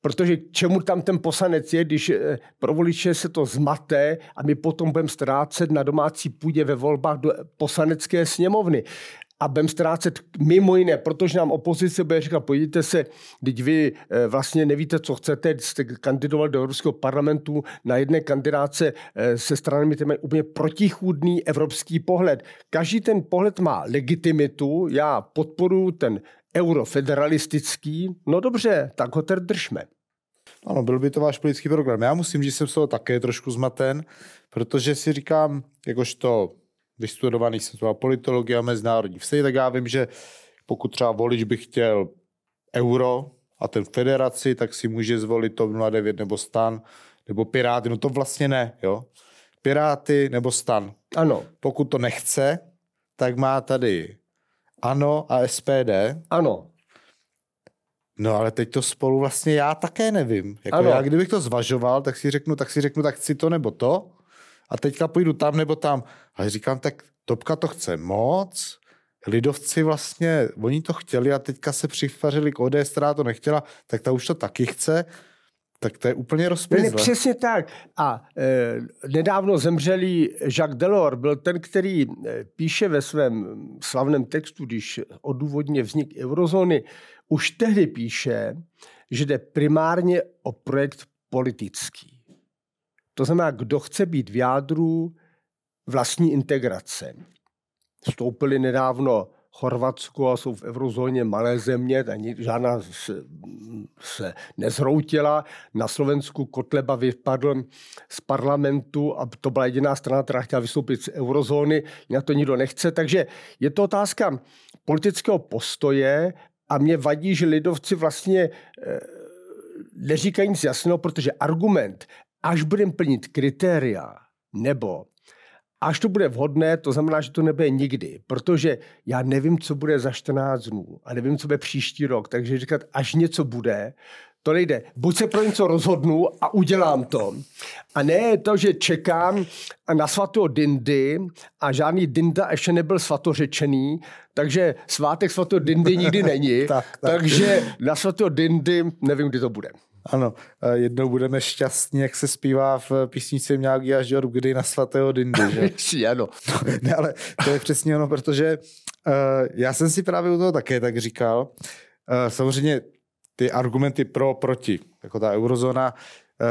Protože k čemu tam ten poslanec je, když pro voliče se to zmaté a my potom budeme ztrácet na domácí půdě ve volbách do poslanecké sněmovny. A budeme ztrácet mimo jiné, protože nám opozice bude říkat, podívejte se, teď vy vlastně nevíte, co chcete, když jste kandidoval do Evropského parlamentu na jedné kandidáce se stranami, který mají úplně protichůdný evropský pohled. Každý ten pohled má legitimitu, já podporuji ten eurofederalistický, no dobře, tak ho tedy držme. Ano, byl by to váš politický program. Já musím, že jsem z toho také trošku zmaten, protože si říkám, jakožto vystudovaný jsem třeba politologie a mezinárodní vztahy, tak já vím, že pokud třeba volič by chtěl euro a ten federaci, tak si může zvolit T O P nula devět nebo STAN nebo Piráty. No to vlastně ne, jo. Piráty nebo STAN. Ano. Pokud to nechce, tak má tady ANO a S P D. Ano. No ale teď to spolu vlastně já také nevím. Jako já, kdybych to zvažoval, tak si řeknu, tak si řeknu, tak chci to nebo to. A teďka půjdu tam nebo tam. A říkám, tak Topka to chce moc, lidovci vlastně, oni to chtěli a teďka se přifařili k O D S, která to nechtěla, tak ta už to taky chce, tak to je úplně rozpězle. Ne, přesně tak. A e, nedávno zemřelý Jacques Delors byl ten, který píše ve svém slavném textu, když odůvodně vznik eurozóny, už tehdy píše, že jde primárně o projekt politický. To znamená, kdo chce být v jádru vlastní integrace. Vstoupili nedávno Chorvatsko a jsou v eurozóně malé země, žádná se, se nezhroutila. Na Slovensku Kotleba vypadl z parlamentu a to byla jediná strana, která chtěla vystoupit z eurozóny, jinak to nikdo nechce. Takže je to otázka politického postoje a mě vadí, že lidovci vlastně eh, neříkají nic jasného, protože argument, až budeme plnit kritéria, nebo až to bude vhodné, to znamená, že to nebude nikdy. Protože já nevím, co bude za čtrnáct dnů a nevím, co bude příští rok. Takže říkat, až něco bude, to nejde. Buď se pro něco rozhodnu a udělám to. A ne to, že čekám na svatého Dindy a žádný Dinda ještě nebyl svatořečený, takže svátek svatého Dindy nikdy není. tak, tak. Takže na svatého Dindy nevím, kdy to bude. Ano, jednou budeme šťastní, jak se zpívá v písnici Mňagy až Jorub, kdy na svatého Dindy, že? Ano. Ne, ale to je přesně ono, protože uh, já jsem si právě u toho také tak říkal. Uh, samozřejmě ty argumenty pro, proti, jako ta eurozóna,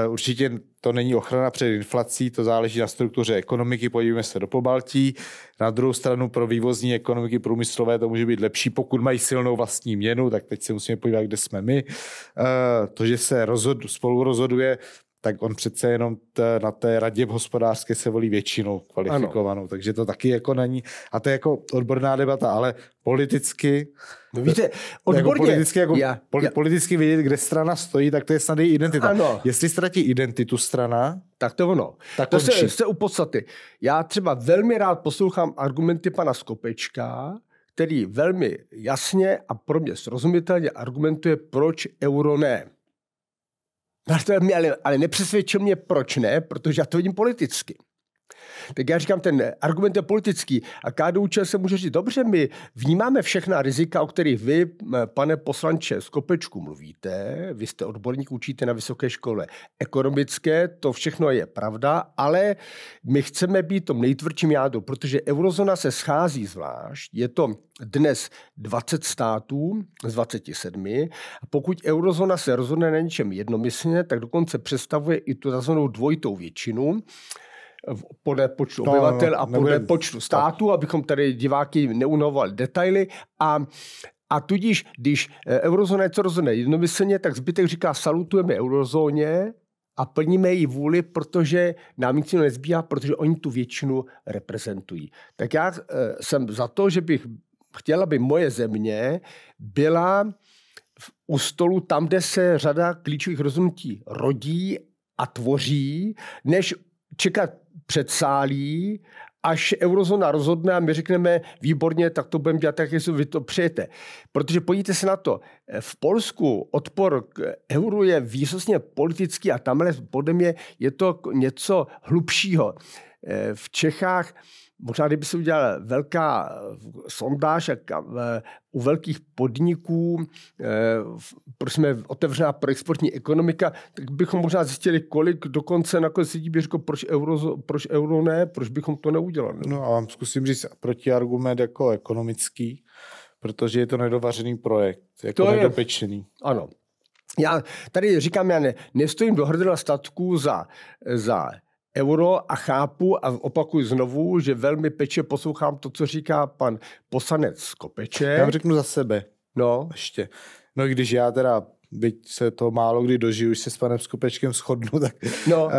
uh, určitě to není ochrana před inflací, to záleží na struktuře ekonomiky, podívejme se do Pobaltí. Na druhou stranu pro vývozní ekonomiky průmyslové to může být lepší, pokud mají silnou vlastní měnu, tak teď se musíme podívat, kde jsme my. To, že se rozhodu, spolu rozhoduje, tak on přece jenom t, na té radě hospodářské se volí většinou kvalifikovanou, ano. Takže to taky jako není. A to je jako odborná debata, ale politicky... No víte, odborně... Jako politicky, jako já, poli, já. politicky vidět, kde strana stojí, tak to je snad její identita. Ano. Jestli ztratí identitu strana... Tak to ono. Tak to se, se u podstaty. Já třeba velmi rád poslouchám argumenty pana Skopečka, který velmi jasně a pro mě srozumitelně argumentuje, proč euro ne. Ale, ale nepřesvědčil mě, proč ne, protože já to vidím politicky. Tak já říkám, ten argument je politický. A KDU-ČSL se může říct, dobře, my vnímáme všechna rizika, o kterých vy, pane poslanče Skopečku, mluvíte. Vy jste odborník, učíte na vysoké škole ekonomické, to všechno je pravda, ale my chceme být tom nejtvrdším jádru, protože eurozona se schází zvlášť. Je to dnes dvacet států z dvacet sedm. A pokud eurozona se rozhodne na něčem jednomyslně, tak dokonce představuje i tu takzvanou dvojitou většinu podle počtu obyvatel a podle počtu států, abychom tady diváky neunavovali detaily. A, a tudíž, když eurozona je to rozhodne jednomyslně, tak zbytek říká, salutujeme eurozóně a plníme její vůli, protože nám nic jiného nezbývá, protože oni tu většinu reprezentují. Tak já jsem za to, že bych chtěla, aby moje země byla u stolu tam, kde se řada klíčových rozhodnutí rodí a tvoří, než čekat předsálí, až eurozóna rozhodne a my řekneme, výborně, tak to budeme dělat tak, jestli vy to přejete. Protože podívejte se na to, v Polsku odpor k euru je výsostně politický a tamhle podle mě je to něco hlubšího. V Čechách možná, kdyby se udělala velká sondáž u velkých podniků, protože jsme otevřená pro exportní ekonomika, tak bychom možná zjistili, kolik dokonce nakonec lidí by řekl, proč euro, proč euro ne, proč bychom to neudělali. No a vám zkusím říct protiargument jako ekonomický, protože je to nedovařený projekt, jako to nedopečený. Je, ano. Já tady říkám, já ne, nestojím do hrdla statků za... za euro a chápu a opakuju znovu, že velmi peče poslouchám to, co říká pan poslanec Kopeče. Já vám řeknu za sebe. No. Ještě. No i když já teda, byť se to málo kdy dožiju, už se s panem Skopečkem shodnu, tak no. uh,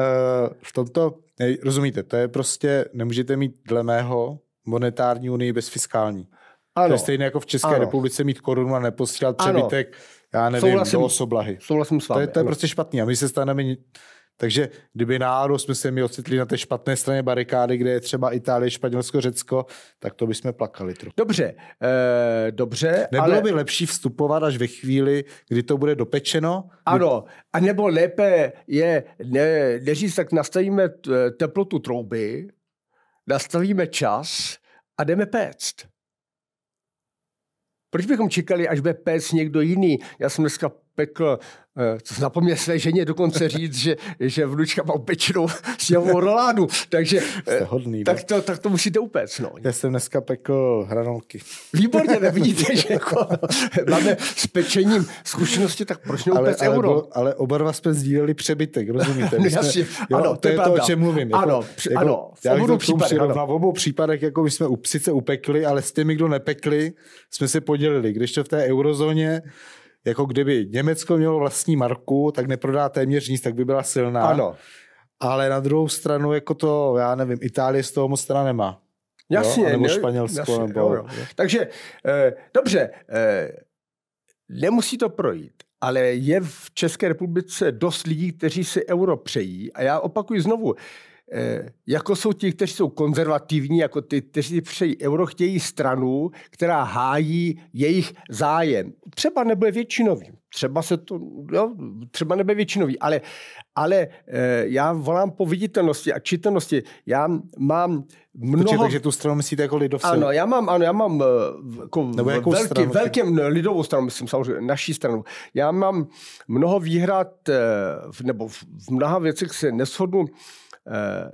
v tomto, ne, rozumíte, to je prostě, nemůžete mít dle mého monetární unii bez fiskální. Ano. To je stejné jako v České ano. republice mít korunu a neposílat přebytek, já nevím, souhlasím, do Osoblahy. Souhlasím s vámi. To je, to je prostě špatný a my se staneme... Takže kdyby náhodou jsme se mi ocitli na té špatné straně barikády, kde je třeba Itálie, Španělsko, Řecko, tak to bychom plakali trochu. Dobře, e, dobře. Nebylo ale... by lepší vstupovat až ve chvíli, kdy to bude dopečeno? Ano, a nebo lépe je ne, neříct, tak nastavíme teplotu trouby, nastavíme čas a jdeme péct. Proč bychom čekali, až bude péct někdo jiný? Já jsem dneska pekl, co jsem napomněl své ženě dokonce říct, že, že vnučka má upečenou sněhovou roládu. Takže hodný, tak, to, tak to musíte upéct. No. Já jsem dneska pekl hranolky. Výborně, nevidíte, že jako, máme s pečením zkušenosti, tak proč neupéct euro? Ale, ale oba dva jsme sdíleli přebytek, rozumíte? No, jasně, jo, ano, to je pravda. To, o čem mluvím. Jako, ano, jako, ano, já bych v obou případech, jako my jsme sice upekli, ale s těmi, kdo nepekli, jsme se podělili. Když to v té eurozóně jako kdyby Německo mělo vlastní marku, tak neprodá téměř nic, tak by byla silná. Ano. Ale na druhou stranu, jako to, já nevím, Itálie z toho moc teda nemá. Jasně. Jo? Nebo Španělsko. Jasně, nebo, jo, jo. Takže, eh, dobře, eh, nemusí to projít, ale je v České republice dost lidí, kteří si euro přejí. A já opakuji znovu, eh, jako jsou ti, kteří jsou konzervativní, jako ty, kteří přejí euro, chtějí stranu, která hájí jejich zájem. Třeba nebude většinový, třeba se to, jo, třeba nebude většinový, ale, ale eh, já volám po viditelnosti a čitelnosti. Já mám mnoho... Počkej, takže tu stranu myslíte jako lidovce? Ano, já mám, ano, já mám jako velký, stranu, velký, ne, lidovou stranu, myslím samozřejmě, naší stranu. Já mám mnoho výhrad, eh, nebo v mnoha věcech se neshodnu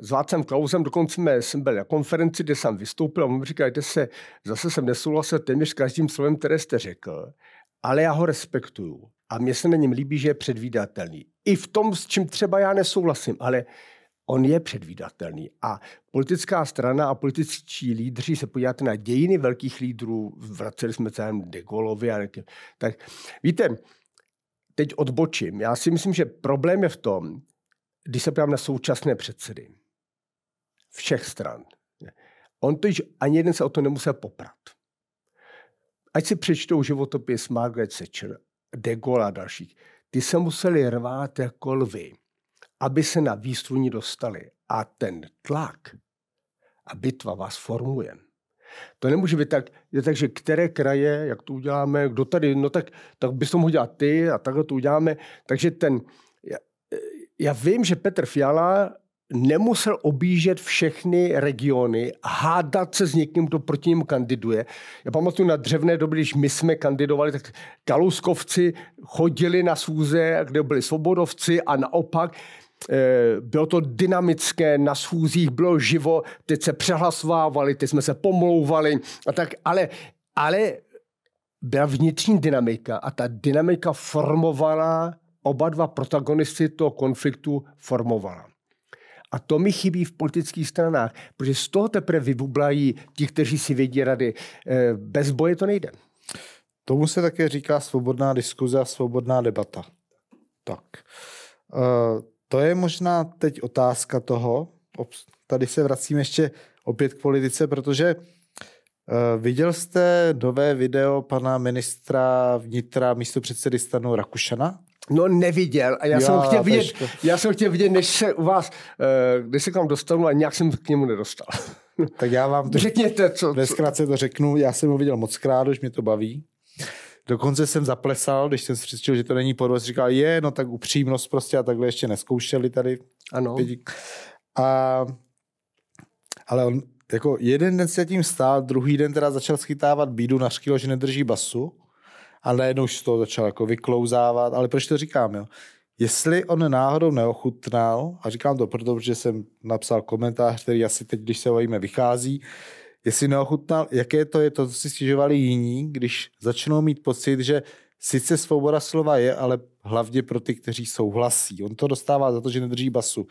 s Václavem Klausem, dokonce jsem byl na konferenci, kde jsem vystoupil a on mi říkal, jde se, zase jsem nesouhlasil téměř každým slovem, které jste řekl, ale já ho respektuju a mně se na něm líbí, že je předvídatelný. I v tom, s čím třeba já nesouhlasím, ale on je předvídatelný a politická strana a političtí lídři, se podíváte na dějiny velkých lídrů, vraceli jsme se De Gaullovi a někým, tak víte, teď odbočím, já si myslím, že problém je v tom, když se ptám na současné předsedy všech stran. On to již ani jeden se o to nemusel poprat. Ať si přečtou životopis Margaret Thatcher, De Gaulle a dalších. Ty se museli rvát jako lvy, aby se na výstruní dostali. A ten tlak a bitva vás formuje. To nemůže být tak, takže které kraje, jak to uděláme, kdo tady, no tak, tak bys to mohl dělat ty a takhle to uděláme. Takže ten... Já vím, že Petr Fiala nemusel objíždět všechny regiony, hádat se s někým, kdo proti němu kandiduje. Já pamatuju na dřevné doby, když my jsme kandidovali, tak Kalouskovci chodili na schůze, kde byli svobodovci a naopak. Bylo to dynamické, na schůzích bylo živo, teď se přehlasovávali, teď jsme se pomlouvali a tak, ale, ale byla vnitřní dynamika a ta dynamika formovala, oba dva protagonisty toho konfliktu formovala. A to mi chybí v politických stranách, protože z toho teprve vybublají ti, kteří si vědí rady. Bez boje to nejde. Tomu se také říká svobodná diskuze a svobodná debata. Tak. Uh, to je možná teď otázka toho. Tady se vracíme ještě opět k politice, protože uh, viděl jste nové video pana ministra vnitra, místopředsedy stanu Rakušana? No neviděl a já, já jsem ho chtěl vidět, já jsem chtěl vidět, než se u vás, když se k vám dostanu a nějak jsem k němu nedostal. Tak já vám to řekněte, co, co? Zkrátce to řeknu, já jsem ho viděl mockrát, už mě to baví. Dokonce jsem zaplesal, když jsem si přesvědčil, že to není podvod, říkal, je, no tak upřímnost prostě a takhle ještě neskoušeli tady. Ano. A, ale on jako jeden den se tím stál, druhý den teda začal schytávat bídu, nařkýlo, že nedrží basu. A najednou už to začal jako vyklouzávat. Ale proč to říkám? Jo? Jestli on náhodou neochutnal, a říkám to proto, protože jsem napsal komentář, který asi teď, když se vojíme, vychází, jestli neochutnal, jaké to je to, co si stěžovali jiní, když začnou mít pocit, že sice svoboda slova je, ale hlavně pro ty, kteří souhlasí. On to dostává za to, že nedrží basu. Uh,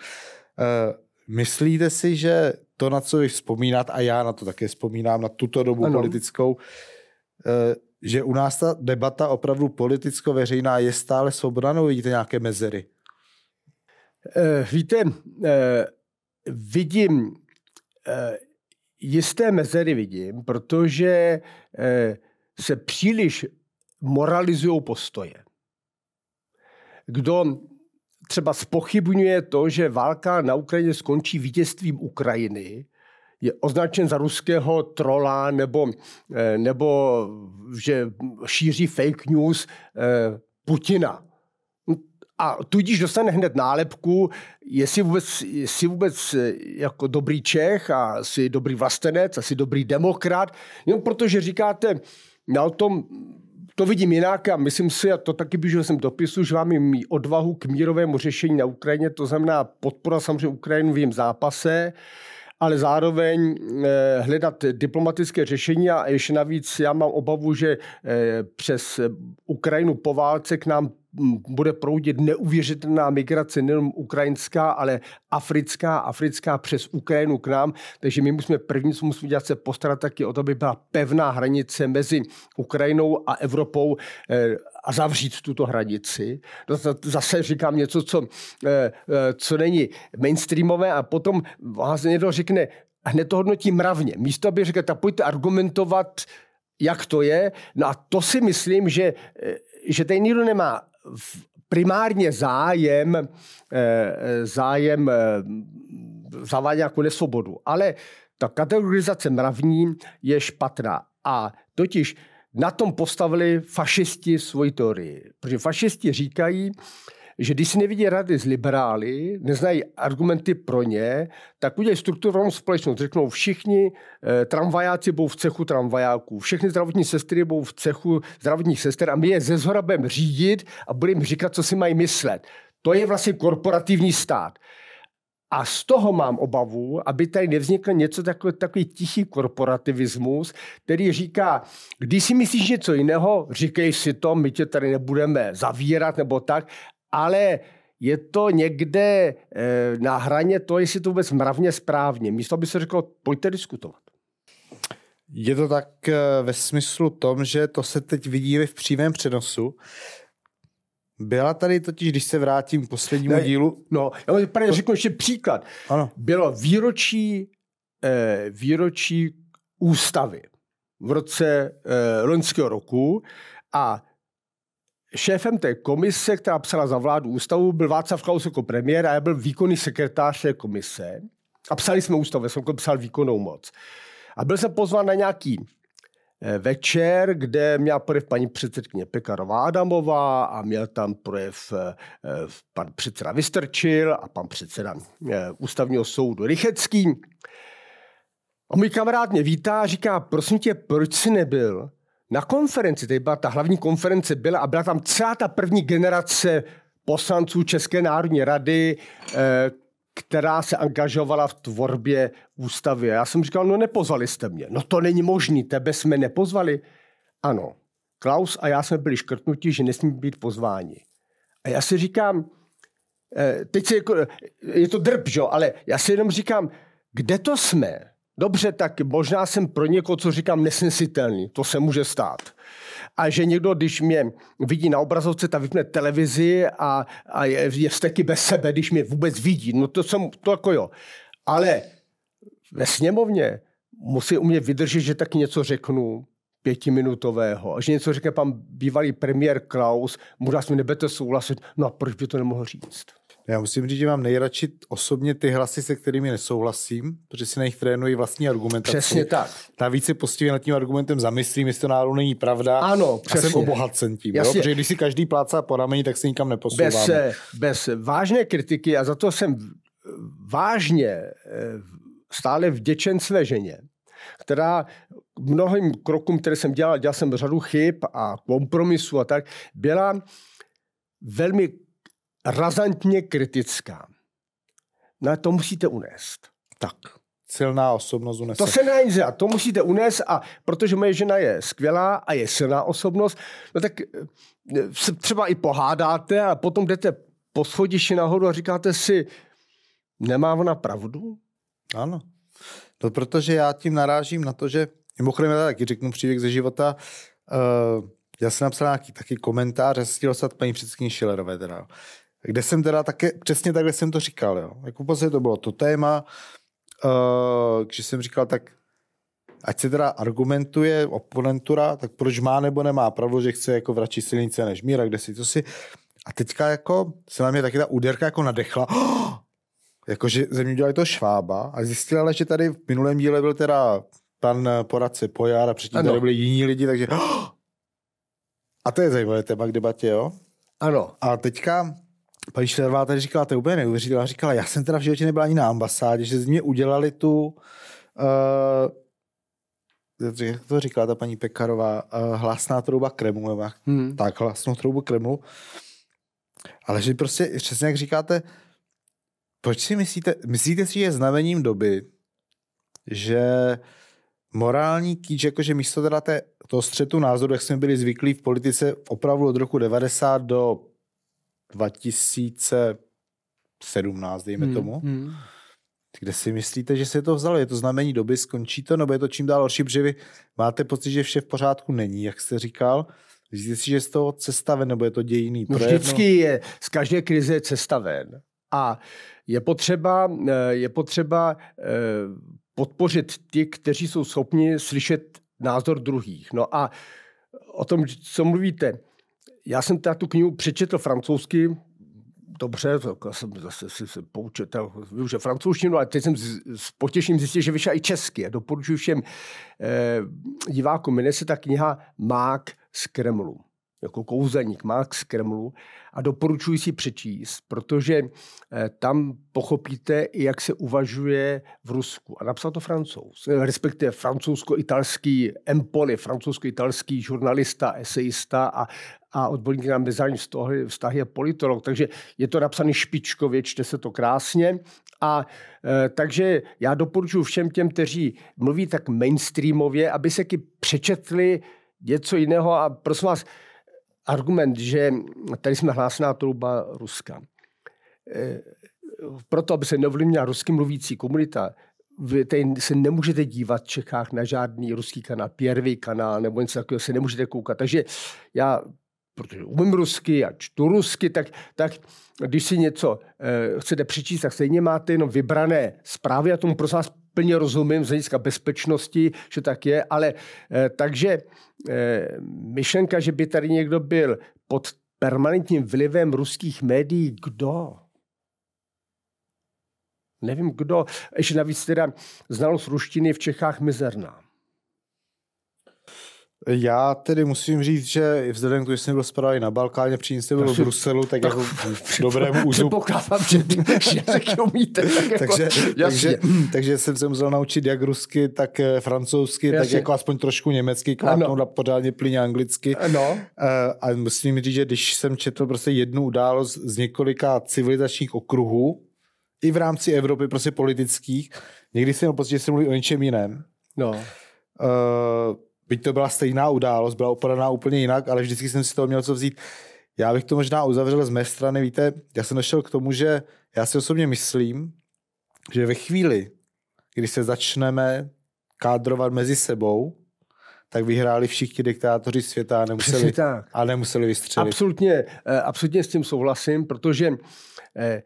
myslíte si, že to, na co vy vzpomínat, a já na to také vzpomínám, na tuto dobu ano. politickou, uh, že u nás ta debata opravdu politicko-veřejná je stále svobodná, nebo vidíte nějaké mezery? E, víte, e, vidím, e, jisté mezery vidím, protože e, se příliš moralizují postoje. Kdo třeba zpochybňuje to, že válka na Ukrajině skončí vítězstvím Ukrajiny, je označen za ruského trola nebo, nebo že šíří fake news Putina. A tudíž dostane hned nálepku, jestli vůbec, jestli vůbec jako dobrý Čech a jsi dobrý vlastenec a jsi dobrý demokrat, jenom protože říkáte, na tom to vidím jinak a myslím si, a to taky běžel jsem dopisu, že vám jim odvahu k mírovému řešení na Ukrajině, to znamená podpora samozřejmě Ukrajinu v jejím zápase, ale zároveň eh, hledat diplomatické řešení a ještě navíc já mám obavu, že eh, přes Ukrajinu po válce k nám bude proudit neuvěřitelná migrace, nejenom ukrajinská, ale africká, africká přes Ukrajinu k nám. Takže my musíme první, co musíme dělat, se postarat taky o to, aby byla pevná hranice mezi Ukrajinou a Evropou eh, a zavřít tuto hranici. Zase říkám něco, co, eh, co není mainstreamové a potom vás někdo řekne, hned to hodnotí mravně. Místo, aby řekl, tak pojďte argumentovat, jak to je. No a to si myslím, že, eh, že tady nikdo nemá primárně zájem, zájem zavádí jako nesvobodu. Ale ta kategorizace mravní je špatná. A totiž na tom postavili fašisti svoji teorii. Protože fašisti říkají, že když si nevidí rady s liberály, neznají argumenty pro ně, tak udělají strukturovanou společnost. Řeknou, všichni eh, tramvajáci budou v cechu tramvajáků, všechny zdravotní sestry budou v cechu zdravotních sester a my je ze zhora budeme řídit a budeme říkat, co si mají myslet. To je vlastně korporativní stát. A z toho mám obavu, aby tady nevznikl něco takový, takový tichý korporativismus, který říká, když si myslíš něco jiného, říkej si to, my tě tady nebudeme zavírat nebo tak, ale je to někde na hraně to, jestli to vůbec mravně správně. Místo by se řeklo, pojďte diskutovat. Je to tak ve smyslu tom, že to se teď vidí v přímém přenosu. Byla tady totiž, když se vrátím k poslednímu ne, dílu. No, já to... řeknu ještě příklad. Ano. Bylo výročí, výročí ústavy v roce loňského roku a šéfem té komise, která psala za vládu ústavu, byl Václav Klaus jako premiér a já byl výkonný sekretář té komise. A psali jsme ústavu, já jsem psal výkonnou moc. A byl jsem pozván na nějaký večer, kde měla projev paní předsedkyně Pekarová Adamová a měl tam projev pan předseda Vystrčil a pan předseda ústavního soudu Rychecký. A můj kamarád mě vítá a říká, prosím tě, proč jsi nebyl na konferenci? Tady byla ta hlavní konference byla a byla tam celá ta první generace poslanců České národní rady, která se angažovala v tvorbě ústavy. Já jsem říkal, no nepozvali jste mě. No to není možný, tebe jsme nepozvali. Ano, Klaus a já jsme byli škrtnutí, že nesmí být pozváni. A já si říkám, teď se jako, je to drb, jo, ale já si jenom říkám, kde to jsme? Dobře, tak možná jsem pro někoho, co říkám, nesnesitelný. To se může stát. A že někdo, když mě vidí na obrazovce, ta vypne televizi a, a je, je vzteky bez sebe, když mě vůbec vidí. No to jsem, to jako jo. Ale ve sněmovně musí u mě vydržet, že taky něco řeknu pětiminutového. Že něco řekne pan bývalý premiér Klaus, možná s mi nebudete souhlasit. No a proč by to nemohl říct? Já musím říct, že mám nejradši osobně ty hlasy, se kterými nesouhlasím, protože si na nich trénuji vlastní argumentaci. Přesně tak. Navíc se postivě nad tím argumentem zamyslím, jestli to náhodou není pravda. Ano, přesně. A jsem obohacen tím, jo? Protože když si každý plácá po rameni, tak se nikam neposouváme. Bez, bez vážné kritiky, a za to jsem vážně stále vděčen své ženě, která mnohým krokům, které jsem dělal, dělal jsem řadu chyb a kompromisu a tak, byla velmi razantně kritická. No to musíte unést. Tak. Silná osobnost unese. To se nejde, to musíte unést, a protože moje žena je skvělá a je silná osobnost, no tak se třeba i pohádáte a potom jdete po schodišti nahoru a říkáte si, nemá ona pravdu? Ano. To protože já tím narážím na to, že mimochodem já taky řeknu příběh ze života, uh, já jsem napsal nějaký taky komentář, já se chtěl dostat paní předsedkyni Schillerové teda, kde jsem teda také, přesně takhle jsem to říkal, jo. Jako vlastně to bylo to téma, uh, když jsem říkal, tak ať se teda argumentuje oponentura, tak proč má nebo nemá pravdu, že chce jako vračit silnice než míra, kde si to si. A teďka jako se na mě taky ta úderka jako nadechla. Oh! Jakože ze mě dělali to Švába a zjistila, ale, že tady v minulém díle byl teda pan poradce Pojar a předtím ano. Tady byli jiní lidi, takže oh! A to je zajímavé téma k debatě, jo? Ano. A teďka paní Schillerová tady říkala, to je úplně neuvěřitelná, říkala, já jsem teda v životě nebyla ani na ambasádě, že z mě udělali tu, uh, jak to říkala ta paní Pekarová, uh, hlasná trouba Kremlu, hmm. tak hlasnou troubu Kremlu. Ale že prostě, přesně jak říkáte, proč si myslíte, myslíte si, že je znamením doby, že morální kýč, jakože místo teda té, toho střetu názoru, jak jsme byli zvyklí v politice opravdu od roku devadesát do dva tisíce sedmnáct, dejme hmm, tomu, hmm. kde si myslíte, že se to vzalo? Je to znamení doby, skončí to, nebo je to čím dál horší, protože vy máte pocit, že vše v pořádku není, jak jste říkal? Myslíte si, že z toho cesta ven, nebo je to dějiný projev? No vždycky je, z každé krize je cesta ven. A je potřeba, je potřeba podpořit ty, kteří jsou schopni slyšet názor druhých. No a o tom, co mluvíte, já jsem teda tu knihu přečetl francouzsky, dobře, tak jsem zase si se poučil, využil francouzštinu, ale teď jsem s, s potěšením zjistil, že vyšla i česky. Já doporučuji všem eh, divákům, jmenuje se ta kniha Mák z Kremlu, jako kouzelník Mák z Kremlu, a doporučuji si přečíst, protože eh, tam pochopíte, jak se uvažuje v Rusku. A napsal to Francouz, respektive francouzsko-italský Empoli, francouzsko-italský žurnalista, eseista a, a odborník na mezinárodní vztahy je politolog. Takže je to napsaný špičkově, čte se to krásně. A e, takže já doporučuji všem těm, kteří mluví tak mainstreamově, aby se taky přečetli něco jiného. A prosím vás, argument, že tady jsme hlásná trouba Ruska. E, proto, aby se neovlivnila rusky mluvící komunita, vy tady se nemůžete dívat v Čechách na žádný ruský kanál, Pěrvý kanál nebo něco takového, se nemůžete koukat. Takže já, protože umím rusky a čtu rusky, tak, tak když si něco e, chcete přečíst, tak stejně máte jenom vybrané zprávy. Já tomu prosím vás plně rozumím z hlediska bezpečnosti, že tak je, ale e, takže e, myšlenka, že by tady někdo byl pod permanentním vlivem ruských médií, kdo? Nevím kdo, ještě navíc teda znalost ruštiny v Čechách mizerná. Já tedy musím říct, že vzhledem k tomu, že jsem byl zprávě na Balkáně, při jste byl v Bruselu, tak, tak jako v dobrému úzu. Předpokládám, že řekl umíte. Tak takže, jako, takže, takže jsem se musel naučit jak rusky, tak francouzsky, jasně. Tak jako aspoň trošku německy, kvátnout a pořádně plně anglicky. Ano. A musím říct, že když jsem četl prostě jednu událost z několika civilizačních okruhů, i v rámci Evropy, prostě politických, někdy jsem měl pocit, že se mluví o něčem jiném. No. Uh, byť to byla stejná událost, byla opadaná úplně jinak, ale vždycky jsem si toho měl co vzít. Já bych to možná uzavřel z mé strany. Víte, já jsem došel k tomu, že já si osobně myslím, že ve chvíli, kdy se začneme kádrovat mezi sebou, tak vyhráli všichni diktátoři světa a nemuseli, a nemuseli vystřelit. Absolutně, absolutně s tím souhlasím, protože eh,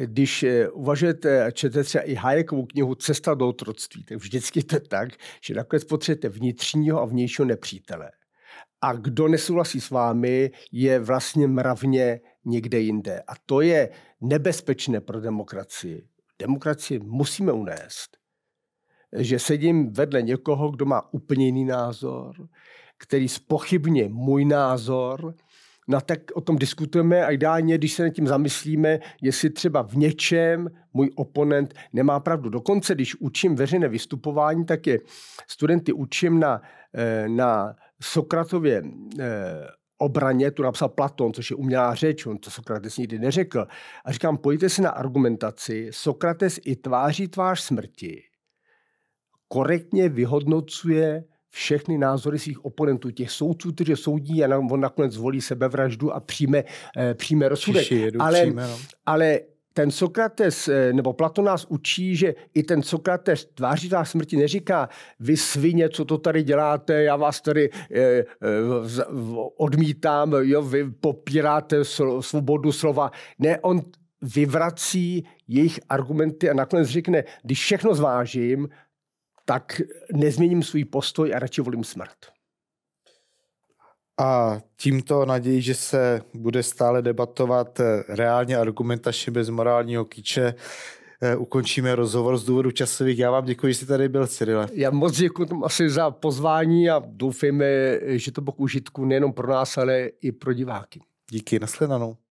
když uvažujete, čtete třeba i Hayekovu knihu Cesta do otroctví, tak vždycky to je tak, že nakonec potřebujete vnitřního a vnějšího nepřítele. A kdo nesouhlasí s vámi, je vlastně mravně někde jinde. A to je nebezpečné pro demokracii. Demokracii musíme unést. Že sedím vedle někoho, kdo má úplně jiný názor, který zpochybně můj názor, no tak o tom diskutujeme a ideálně, když se nad tím zamyslíme, jestli třeba v něčem můj oponent nemá pravdu. Dokonce, když učím veřejné vystupování, tak je studenty učím na, na Sokratově obraně, tu napsal Platon, což je umělá řeč, on to Sokrates nikdy neřekl. A říkám, pojďte se na argumentaci, Sokrates i tváří tvář smrti korektně vyhodnocuje všechny názory svých oponentů, těch soudců, kteří soudí a on nakonec zvolí sebevraždu a přijme, přijme rozsudek. Jedu, ale, přijme, no. ale ten Sokrates, nebo Platon nás učí, že i ten Sokrates tváří tvář smrti neříká, vy svině, co to tady děláte, já vás tady eh, eh, odmítám, jo, vy popíráte svobodu slova. Ne, on vyvrací jejich argumenty a nakonec řekne, když všechno zvážím, tak nezměním svůj postoj a radši volím smrt. A tímto naději, že se bude stále debatovat reálně argumentačně bez morálního kýče, ukončíme rozhovor z důvodu časových. Já vám děkuji, že jste tady byl, Cyrile. Já moc děkuji asi za pozvání a doufejme, že to bylo k užitku nejenom pro nás, ale i pro diváky. Díky, nashledanou.